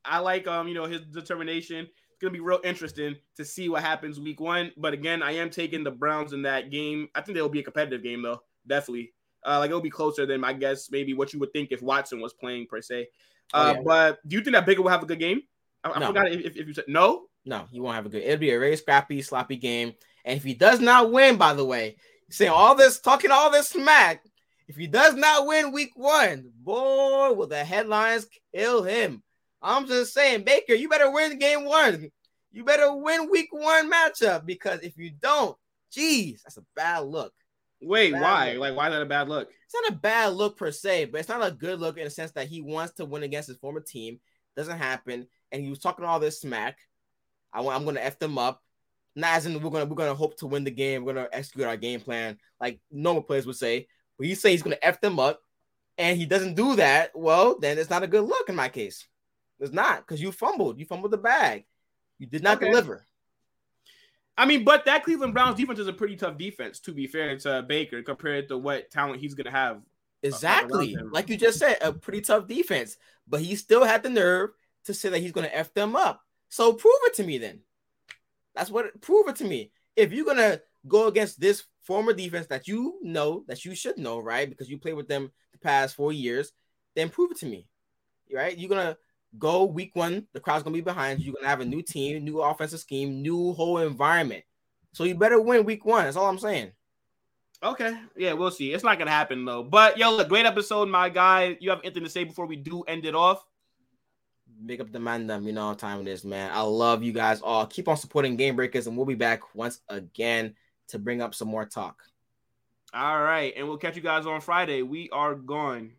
I like, um, you know, his determination. It's going to be real interesting to see what happens week one. But again, I am taking the Browns in that game. I think they'll be a competitive game though. Definitely. Uh, like it'll be closer than, I guess, maybe what you would think if Watson was playing per se. Uh, oh, yeah. But do you think that Baker will have a good game? I, I no. forgot if, if, if you said no. No, he won't have a good. It'll be a very scrappy, sloppy game. And if he does not win, by the way, saying all this, talking all this smack, If he does not win week one, boy, will the headlines kill him. I'm just saying, Baker, you better win game one. You better win week one matchup, because if you don't, geez, that's a bad look. Wait, bad why? Look. Like, why is that a bad look? It's not a bad look per se, but it's not a good look in the sense that he wants to win against his former team. Doesn't happen. And he was talking all this smack. I want, I'm going to F them up. Not as in we're going to we're gonna hope to win the game. We're going to execute our game plan, like normal players would say. But you say he's going to F them up, and he doesn't do that, well, then it's not a good look in my case. It's not, because you fumbled. You fumbled the bag. You did not okay. deliver. I mean, but that Cleveland Browns defense is a pretty tough defense, to be fair, to Baker, compared to what talent he's going to have. Exactly. Like you just said, a pretty tough defense. But he still had the nerve to say that he's going to F them up. So prove it to me then. That's what – prove it to me. If you're going to go against this former defense that you know, that you should know, right, because you played with them the past four years, then prove it to me, right? You're going to go week one, the crowd's going to be behind you. You're going to have a new team, new offensive scheme, new whole environment. So you better win week one. That's all I'm saying. Okay. Yeah, we'll see. It's not going to happen, though. But, yo, look, great episode, my guy. You have anything to say before we do end it off? Big up the man, them. You know how time it is, man. I love you guys all. Keep on supporting Game Breakers, and we'll be back once again to bring up some more talk. All right, and we'll catch you guys on Friday. We are gone.